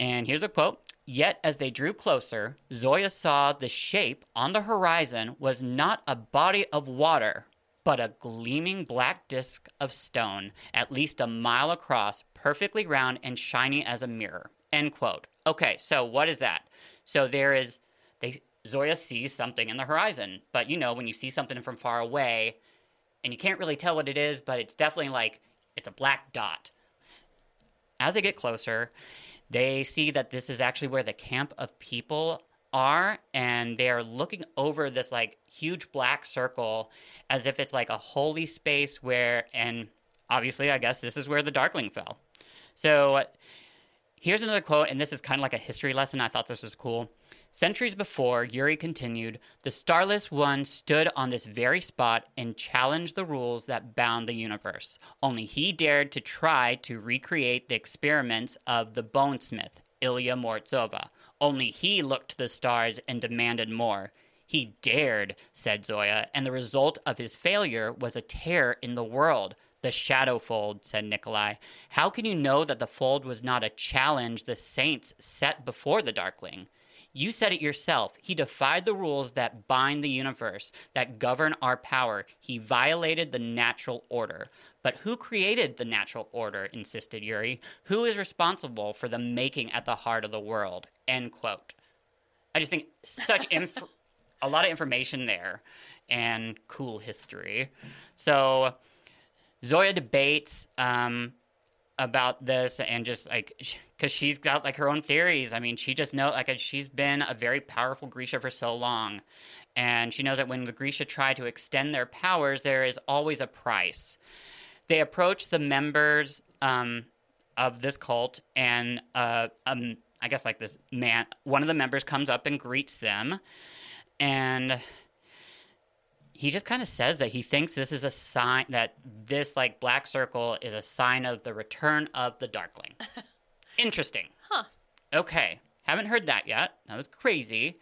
And here's a quote. Yet as they drew closer, Zoya saw the shape on the horizon was not a body of water, but a gleaming black disk of stone, at least a mile across, perfectly round and shiny as a mirror. End quote. Okay, so what is that? So there is, they, Zoya sees something in the horizon. But, you know, when you see something from far away, and you can't really tell what it is, but it's definitely like... It's a black dot. As they get closer, they see that this is actually where the camp of people are, and they are looking over this, like, huge black circle as if it's, like, a holy space where, and obviously, I guess, this is where the Darkling fell. So here's another quote, and this is kind of like a history lesson. I thought this was cool. Centuries before, Yuri continued, the Starless One stood on this very spot and challenged the rules that bound the universe. Only he dared to try to recreate the experiments of the bonesmith, Ilya Mortsova. Only he looked to the stars and demanded more. He dared, said Zoya, and the result of his failure was a tear in the world. The shadow fold, said Nikolai. How can you know that the fold was not a challenge the saints set before the Darkling? You said it yourself. He defied the rules that bind the universe, that govern our power. He violated the natural order. But who created the natural order, insisted Yuri. Who is responsible for the making at the heart of the world? End quote. I just think such inf- a lot of information there and cool history. So Zoya debates um, about this and just like... Because she's got, like, her own theories. I mean, she just knows, like, she's been a very powerful Grisha for so long. And she knows that when the Grisha try to extend their powers, there is always a price. They approach the members um, of this cult, and uh, um, I guess, like, this man, one of the members comes up and greets them. And he just kind of says that he thinks this is a sign, that this, like, black circle is a sign of the return of the Darkling. Interesting. Huh. Okay. Haven't heard that yet. That was crazy.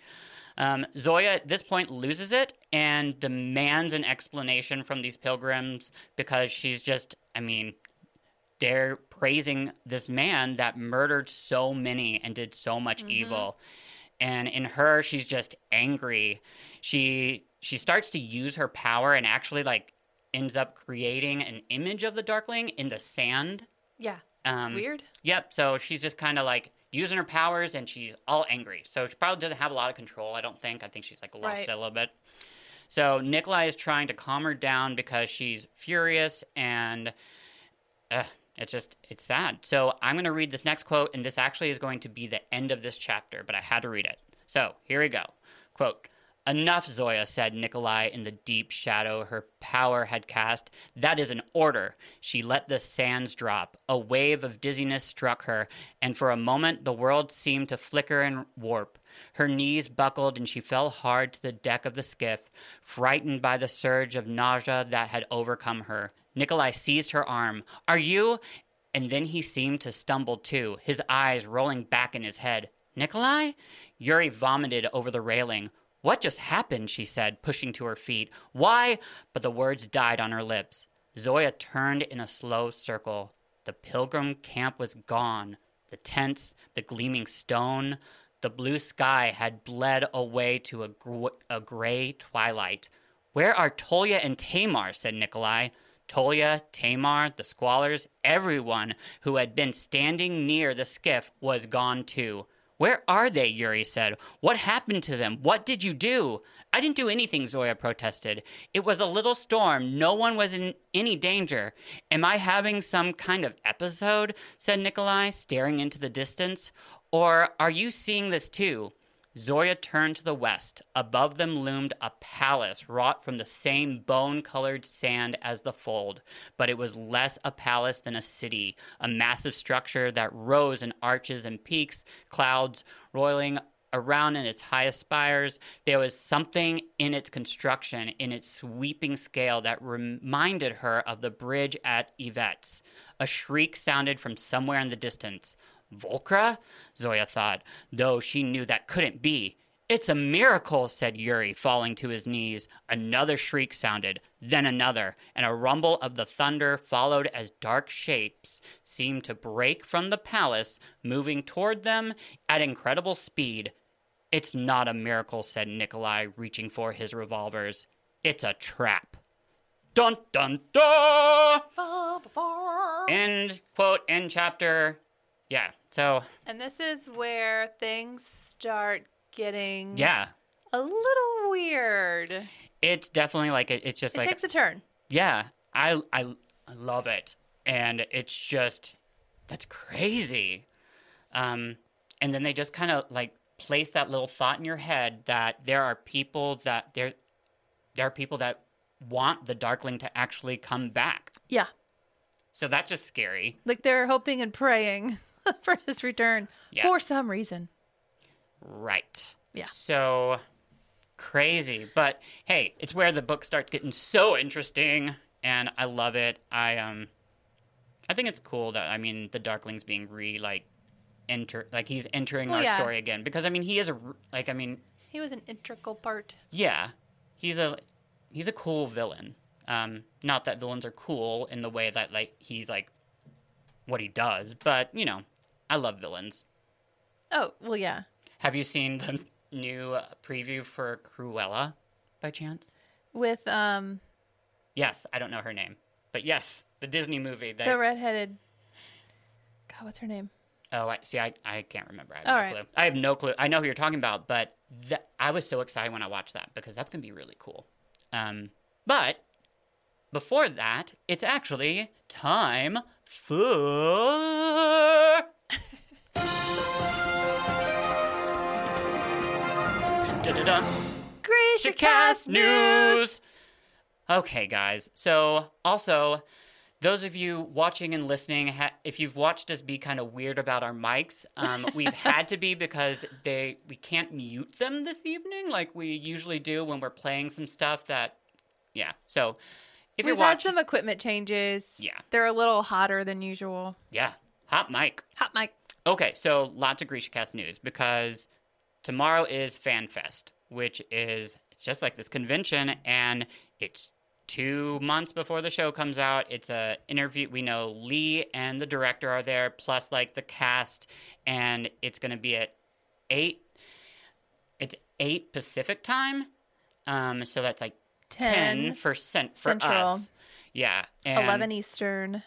Um, Zoya, at this point, loses it and demands an explanation from these pilgrims because she's just, I mean, they're praising this man that murdered so many and did so much mm-hmm. evil. And in her, she's just angry. She she starts to use her power and actually, like, ends up creating an image of the Darkling in the sand. Yeah. Um, Weird. Yep. So she's just kind of like using her powers and she's all angry. So she probably doesn't have a lot of control, I don't think. I think she's like lost right. it a little bit. So Nikolai is trying to calm her down because she's furious and uh, it's just, it's sad. So I'm going to read this next quote, and this actually is going to be the end of this chapter, but I had to read it. So here we go. Quote, "Enough, Zoya," said Nikolai in the deep shadow her power had cast. "That is an order." She let the sands drop. A wave of dizziness struck her, and for a moment the world seemed to flicker and warp. Her knees buckled, and she fell hard to the deck of the skiff, frightened by the surge of nausea that had overcome her. Nikolai seized her arm. "Are you—" And then he seemed to stumble too, his eyes rolling back in his head. "Nikolai?" Yuri vomited over the railing. "What just happened?" she said, pushing to her feet. "Why?" But the words died on her lips. Zoya turned in a slow circle. The pilgrim camp was gone. The tents, the gleaming stone, the blue sky had bled away to a, gr- a gray twilight. "Where are Tolya and Tamar?" said Nikolai. Tolya, Tamar, the squalors, everyone who had been standing near the skiff was gone too. "Where are they?" Yuri said. "What happened to them? What did you do?" "I didn't do anything," Zoya protested. "It was a little storm. No one was in any danger." "Am I having some kind of episode?" said Nikolai, staring into the distance. "Or are you seeing this too?" Zoya turned to the west. Above them loomed a palace wrought from the same bone-colored sand as the fold, but it was less a palace than a city, a massive structure that rose in arches and peaks, clouds roiling around in its highest spires. There was something in its construction, in its sweeping scale, that reminded her of the bridge at Yvette's. A shriek sounded from somewhere in the distance. "Volcra?" Zoya thought, though she knew that couldn't be. "It's a miracle," said Yuri, falling to his knees. Another shriek sounded, then another, and a rumble of the thunder followed as dark shapes seemed to break from the palace, moving toward them at incredible speed. "It's not a miracle," said Nikolai, reaching for his revolvers. "It's a trap." Dun dun dun! Ba, ba, ba. End quote, end chapter. Yeah, so... And this is where things start getting... Yeah. A little weird. It's definitely like... It, it's just it like... It takes a turn. Yeah. I, I, I love it. And it's just... That's crazy. Um, and then they just kind of, like, place that little thought in your head that there are people that... There, there are people that want the Darkling to actually come back. Yeah. So that's just scary. Like, they're hoping and praying... for his return, yeah. For some reason. Right. Yeah. So crazy. But hey, it's where the book starts getting so interesting, and I love it. I um, I think it's cool that, I mean, the Darkling's being re, like, enter, like, he's entering well, our yeah. story again. Because, I mean, he is a, like, I mean, He was an integral part. Yeah. He's a he's a cool villain. Um, not that villains are cool in the way that, like, he's, like, what he does. But, you know, I love villains. Oh, well, yeah. Have you seen the new preview for Cruella, by chance? With, um... Yes, I don't know her name. But yes, the Disney movie. That... The redheaded... God, what's her name? Oh, I see, I, I can't remember. I have All no right. clue. I have no clue. I know who you're talking about, but th- I was so excited when I watched that because that's going to be really cool. Um, but before that, it's actually time for... GrishaCast News! Okay, guys. So, also... Those of you watching and listening, ha- if you've watched us be kind of weird about our mics, um, we've had to be because they we can't mute them this evening like we usually do when we're playing some stuff that, yeah. So if you're watching. We've had some equipment changes. Yeah. They're a little hotter than usual. Yeah. Hot mic. Hot mic. Okay, so lots of GrishaCast news because tomorrow is Fan Fest, which is, it's just like this convention, and it's two months before the show comes out. It's a interview. We know Leigh and the director are there, plus like the cast, and it's going to be at eight. It's eight Pacific time, um. So that's like ten, ten for cent for Central. Us. Yeah, and eleven Eastern.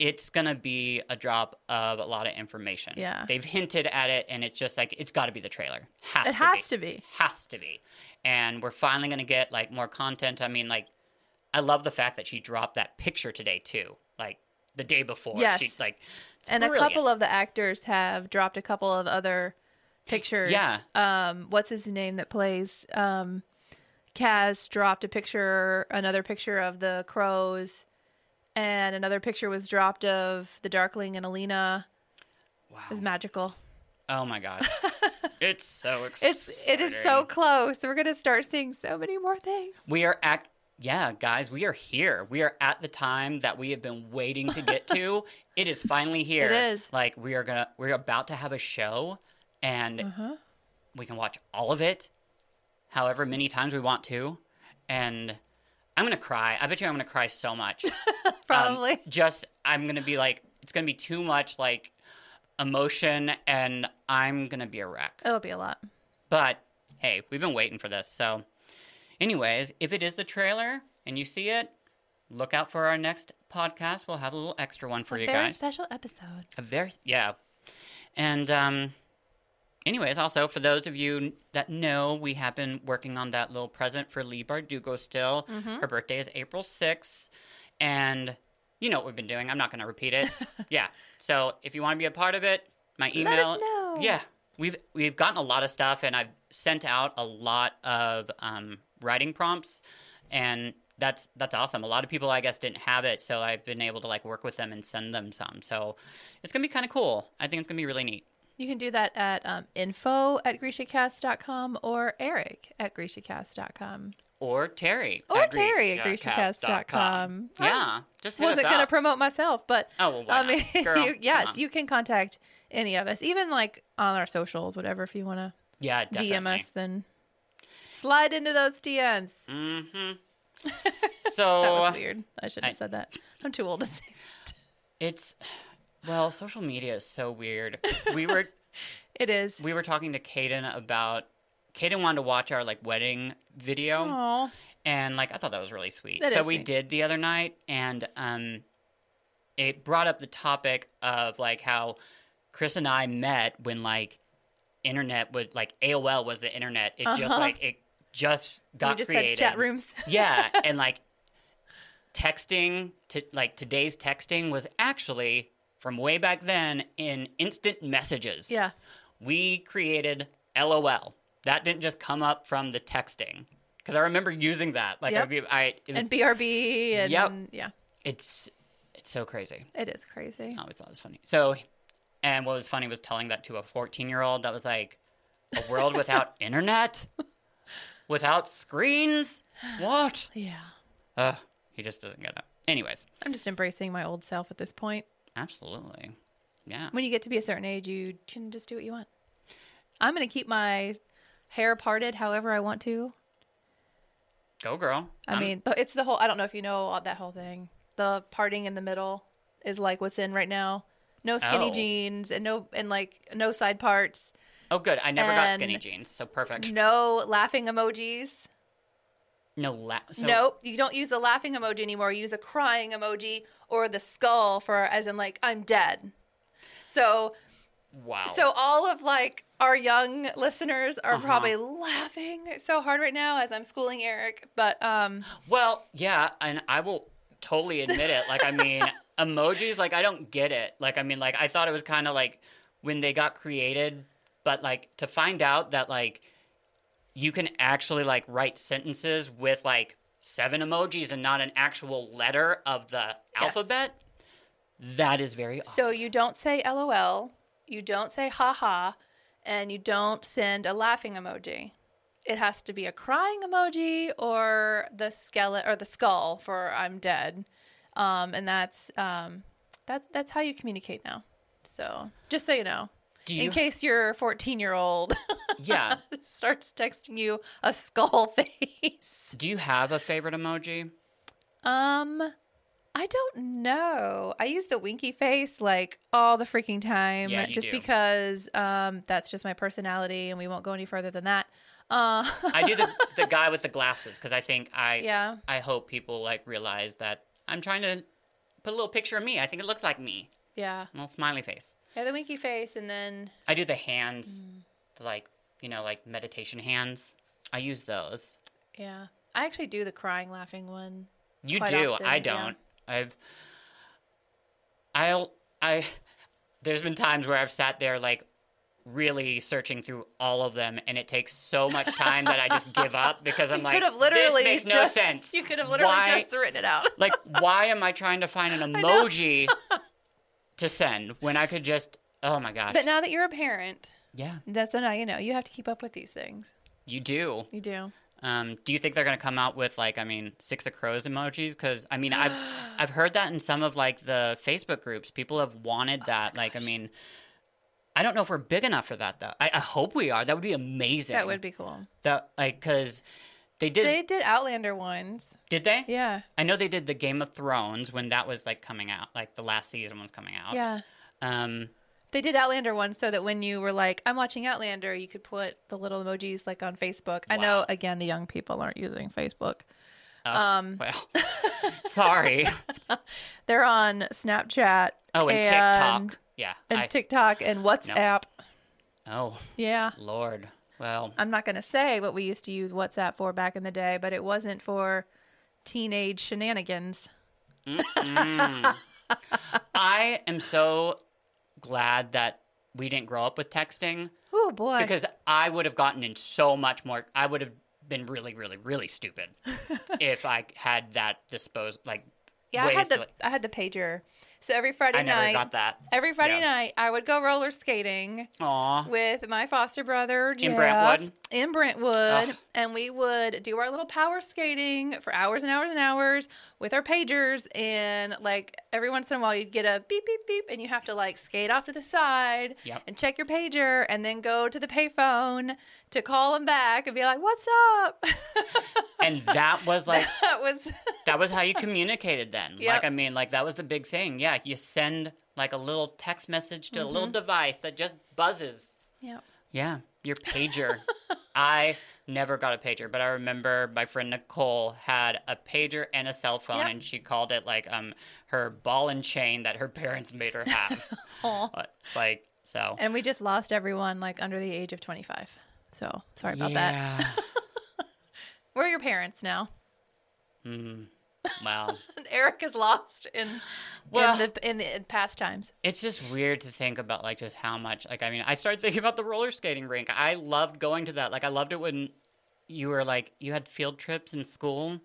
It's going to be a drop of a lot of information. Yeah, they've hinted at it, and it's just like it's got to be the trailer. Has it to has be. to be has to be, and we're finally going to get like more content. I mean, like. I love the fact that she dropped that picture today, too. Like, the day before. Yes. She's like, and brilliant. A couple of the actors have dropped a couple of other pictures. Yeah. Um, what's his name that plays? Um, Kaz dropped a picture, another picture of the crows, and another picture was dropped of the Darkling and Alina. Wow. It was magical. Oh, my God. It's so exciting. It's, it is so close. We're going to start seeing so many more things. We are act. Yeah, guys, we are here. We are at the time that we have been waiting to get to. It is finally here. It is. Like, we are gonna, we're about to have a show, and uh-huh. we can watch all of it, however many times we want to. And I'm gonna cry. I bet you I'm gonna cry so much. Probably. Um, just, I'm gonna be like, it's gonna be too much like emotion, and I'm gonna be a wreck. It'll be a lot. But hey, we've been waiting for this, so. Anyways, if it is the trailer and you see it, look out for our next podcast. We'll have a little extra one for a you guys. A very special episode. A very, yeah. And um, anyways, also, for those of you that know, we have been working on that little present for Leigh Bardugo still. Mm-hmm. Her birthday is April sixth. And you know what we've been doing. I'm not going to repeat it. Yeah. So if you want to be a part of it, my email. Let us know. Yeah. We've, we've gotten a lot of stuff, and I've sent out a lot of... Um, writing prompts, and that's that's awesome. A lot of people I guess didn't have it, so I've been able to like work with them and send them some, so it's gonna be kind of cool. I think it's gonna be really neat. You can do that at um info at grishacast dot com or Eric at grishacast dot com or Terry or at Terry grishacast. at grishacast dot com. Yeah, just hit wasn't us gonna up. Promote myself, but oh well, why I not? Mean Girl, you, yes you can contact any of us, even like on our socials, whatever. If you want to yeah definitely. D M us, then slide into those D Ms. Mm-hmm. So that was weird. I shouldn't I, have said that. I'm too old to say that. It's, well, social media is so weird. We were... It is. We were talking to Kaden about... Kaden wanted to watch our, like, wedding video. Aww. And, like, I thought that was really sweet. That so we neat. Did the other night, and um, it brought up the topic of, like, how Chris and I met when, like, internet was... Like, A O L was the internet. It uh-huh. just, like... it. Just got just created. Chat rooms. Yeah, and like texting, to, like today's texting was actually from way back then in instant messages. Yeah, we created L O L. That didn't just come up from the texting, because I remember using that. Like yep. I, I it was, and B R B and yep. yeah, it's it's so crazy. It is crazy. I always thought it was funny. So, and what was funny was telling that to a fourteen-year-old that was like a world without internet. Without screens? What? Yeah. Uh, he just doesn't get it. Anyways. I'm just embracing my old self at this point. Absolutely. Yeah. When you get to be a certain age, you can just do what you want. I'm going to keep my hair parted however I want to. Go, girl. I I'm... mean, it's the whole, I don't know if you know that whole thing. The parting in the middle is like what's in right now. No skinny oh. jeans and no, and like no side parts. Oh, good. I never and got skinny jeans. So perfect. No laughing emojis. No, la- so- nope. You don't use the laughing emoji anymore. You use a crying emoji or the skull for, as in like, I'm dead. So, wow. So all of like our young listeners are uh-huh. probably laughing so hard right now as I'm schooling Eric. But, um, well, yeah. And I will totally admit it. Like, I mean, emojis, like, I don't get it. Like, I mean, like, I thought it was kind of like when they got created, but like to find out that like, you can actually, like, write sentences with, like, seven emojis and not an actual letter of the yes. alphabet. That is very odd. So you don't say LOL, you don't say haha, and you don't send a laughing emoji. It has to be a crying emoji or the skeleton or the skull for I'm dead. Um, and that's um, that, that's how you communicate now. So just so you know. You... In case your fourteen-year-old yeah. starts texting you a skull face. Do you have a favorite emoji? Um, I don't know. I use the winky face like all the freaking time yeah, you just do. because um, that's just my personality and we won't go any further than that. Uh... I do the, the guy with the glasses because I think I yeah. I hope people like realize that I'm trying to put a little picture of me. I think it looks like me. Yeah. A little smiley face. Yeah, the winky face, and then... I do the hands, mm. the, like, you know, like, meditation hands. I use those. Yeah. I actually do the crying, laughing one. You do. Often. I don't. Yeah. I've... I'll... I... There's been times where I've sat there, like, really searching through all of them, and it takes so much time that I just give up, because I'm you like, this makes just, no sense. You could have literally why, just written it out. Like, why am I trying to find an emoji... to send when I could just, oh my gosh. But now that you're a parent, yeah, that's so now you know you have to keep up with these things. You do. You do. Um, do you think they're going to come out with like, I mean, six of crows emojis? Because I mean, I've I've heard that in some of like the Facebook groups, people have wanted that. Oh like, I mean, I don't know if we're big enough for that though. I, I hope we are. That would be amazing. That would be cool. That like because they did. They did Outlander ones. Did they? Yeah. I know they did the Game of Thrones when that was, like, coming out. Like, the last season was coming out. Yeah. Um, they did Outlander one so that when you were like, I'm watching Outlander, you could put the little emojis, like, on Facebook. Wow. I know, again, the young people aren't using Facebook. Oh, um, well. Sorry. They're on Snapchat. Oh, and, and TikTok. Yeah. And I, TikTok and WhatsApp. No. Oh. Yeah. Lord. Well. I'm not going to say what we used to use WhatsApp for back in the day, but it wasn't for... teenage shenanigans. I am so glad that we didn't grow up with texting. Oh boy. Because I would have gotten in so much more. I would have been really, really, really stupid if I had that disposed like Yeah, I had the like, I had the pager. So every Friday I night I never got that. Every Friday yeah. night I would go roller skating Aww. with my foster brother Jeff, in Brentwood. In Brentwood. Ugh. And we would do our little power skating for hours and hours and hours with our pagers, and like every once in a while you'd get a beep beep beep and you have to like skate off to the side yep. and check your pager and then go to the payphone to call them back and be like, "What's up?" And that was like that was that was how you communicated then. Yep. Like I mean, like that was the big thing. Yeah, you send like a little text message to mm-hmm. a little device that just buzzes. Yeah. Yeah, your pager. I never got a pager, but I remember my friend Nicole had a pager and a cell phone, yep. and she called it like um her ball and chain that her parents made her have. But, like so. And we just lost everyone like under the age of twenty-five. So sorry about yeah. that. We're your parents now. Mm. Wow. Eric is lost in well, in, the, in the in past times. It's just weird to think about, like, just how much. Like, I mean, I started thinking about the roller skating rink. I loved going to that. Like, I loved it when you were, like, you had field trips in school.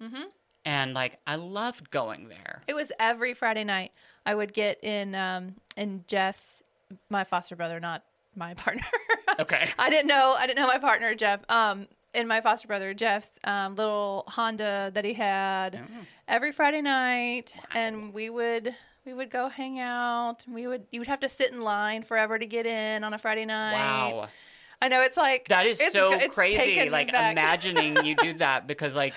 Mm-hmm. And, like, I loved going there. It was every Friday night. I would get in um, in Jeff's, my foster brother, not my partner. Okay. I didn't know. I didn't know my partner, Jeff. Um. And my foster brother, Jeff's um, little Honda that he had mm-hmm. every Friday night. Wow. And we would we would go hang out. We would You would have to sit in line forever to get in on a Friday night. Wow. I know, it's like... That is so crazy, like, imagining you do that, because, like,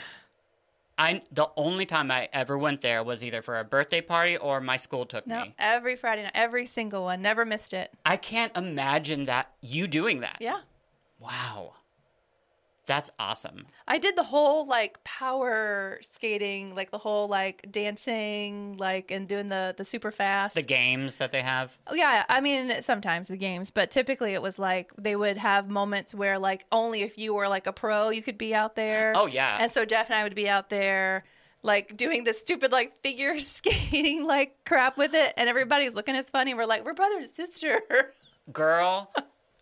I the only time I ever went there was either for a birthday party or my school took no, me. No, every Friday night, every single one. Never missed it. I can't imagine that, you doing that. Yeah. Wow. That's awesome. I did the whole, like, power skating, like, the whole, like, dancing, like, and doing the, the super fast. The games that they have? Oh, yeah. I mean, sometimes the games, but typically it was, like, they would have moments where, like, only if you were, like, a pro, you could be out there. Oh, yeah. And so Jeff and I would be out there, like, doing this stupid, like, figure skating, like, crap with it, and everybody's looking at us funny. We're like, we're brother and sister. Girl.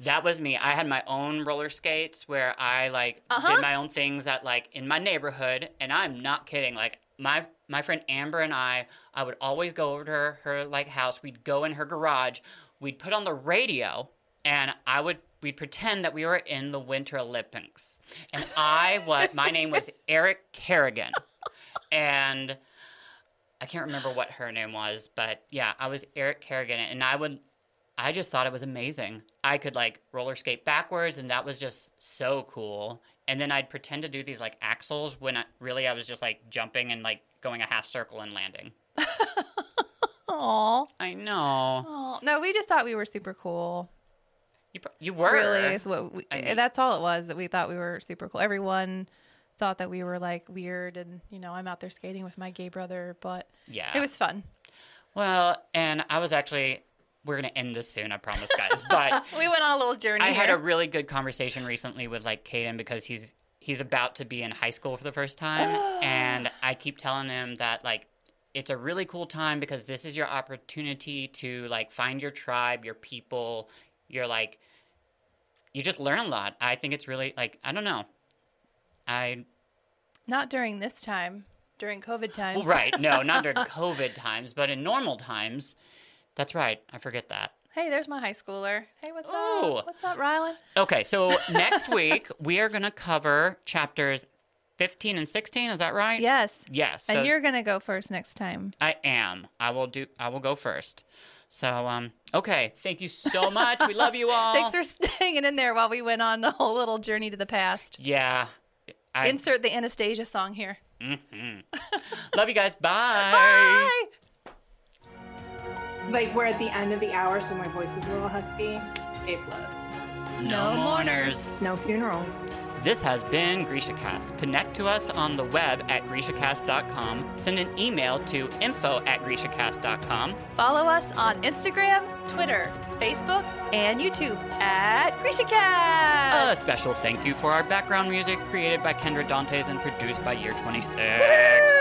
That was me. I had my own roller skates where I, like, uh-huh. did my own things at, like, in my neighborhood. And I'm not kidding. Like, my my friend Amber and I, I would always go over to her, her, like, house. We'd go in her garage. We'd put on the radio. And I would, we'd pretend that we were in the Winter Olympics. And I was, my name was Eric Kerrigan. And I can't remember what her name was. But, yeah, I was Eric Kerrigan. And I would... I just thought it was amazing. I could, like, roller skate backwards, and that was just so cool. And then I'd pretend to do these, like, axles when I, really I was just, like, jumping and, like, going a half circle and landing. Aw. I know. Aww. No, we just thought we were super cool. You, you were. Really. Is what we, I mean, that's all it was, that we thought we were super cool. Everyone thought that we were, like, weird and, you know, I'm out there skating with my gay brother, but yeah. It was fun. Well, and I was actually... We're going to end this soon, I promise, guys. But we went on a little journey. I here. had a really good conversation recently with, like, Caden, because he's he's about to be in high school for the first time. And I keep telling him that, like, it's a really cool time because this is your opportunity to, like, find your tribe, your people. You're, like, you just learn a lot. I think it's really, like, I don't know. I Not during this time, during COVID times. Well, right. No, not during COVID times, but in normal times. That's right. I forget that. Hey, there's my high schooler. Hey, what's Ooh. up? What's up, Rylan? Okay, so next week we are going to cover chapters fifteen and sixteen. Is that right? Yes. Yes. And so you're going to go first next time. I am. I will do. I will go first. So, um, okay. Thank you so much. We love you all. Thanks for hanging in there while we went on the whole little journey to the past. Yeah. I... Insert the Anastasia song here. Mm-hmm. Love you guys. Bye. Bye. Like, we're at the end of the hour, so my voice is a little husky. A plus. No, no mourners. No funerals. This has been GrishaCast. Connect to us on the web at GrishaCast dot com. Send an email to info at GrishaCast dot com. Follow us on Instagram, Twitter, Facebook, and YouTube at GrishaCast. A special thank you for our background music created by Kendra Dantes and produced by Year twenty-six. Woo!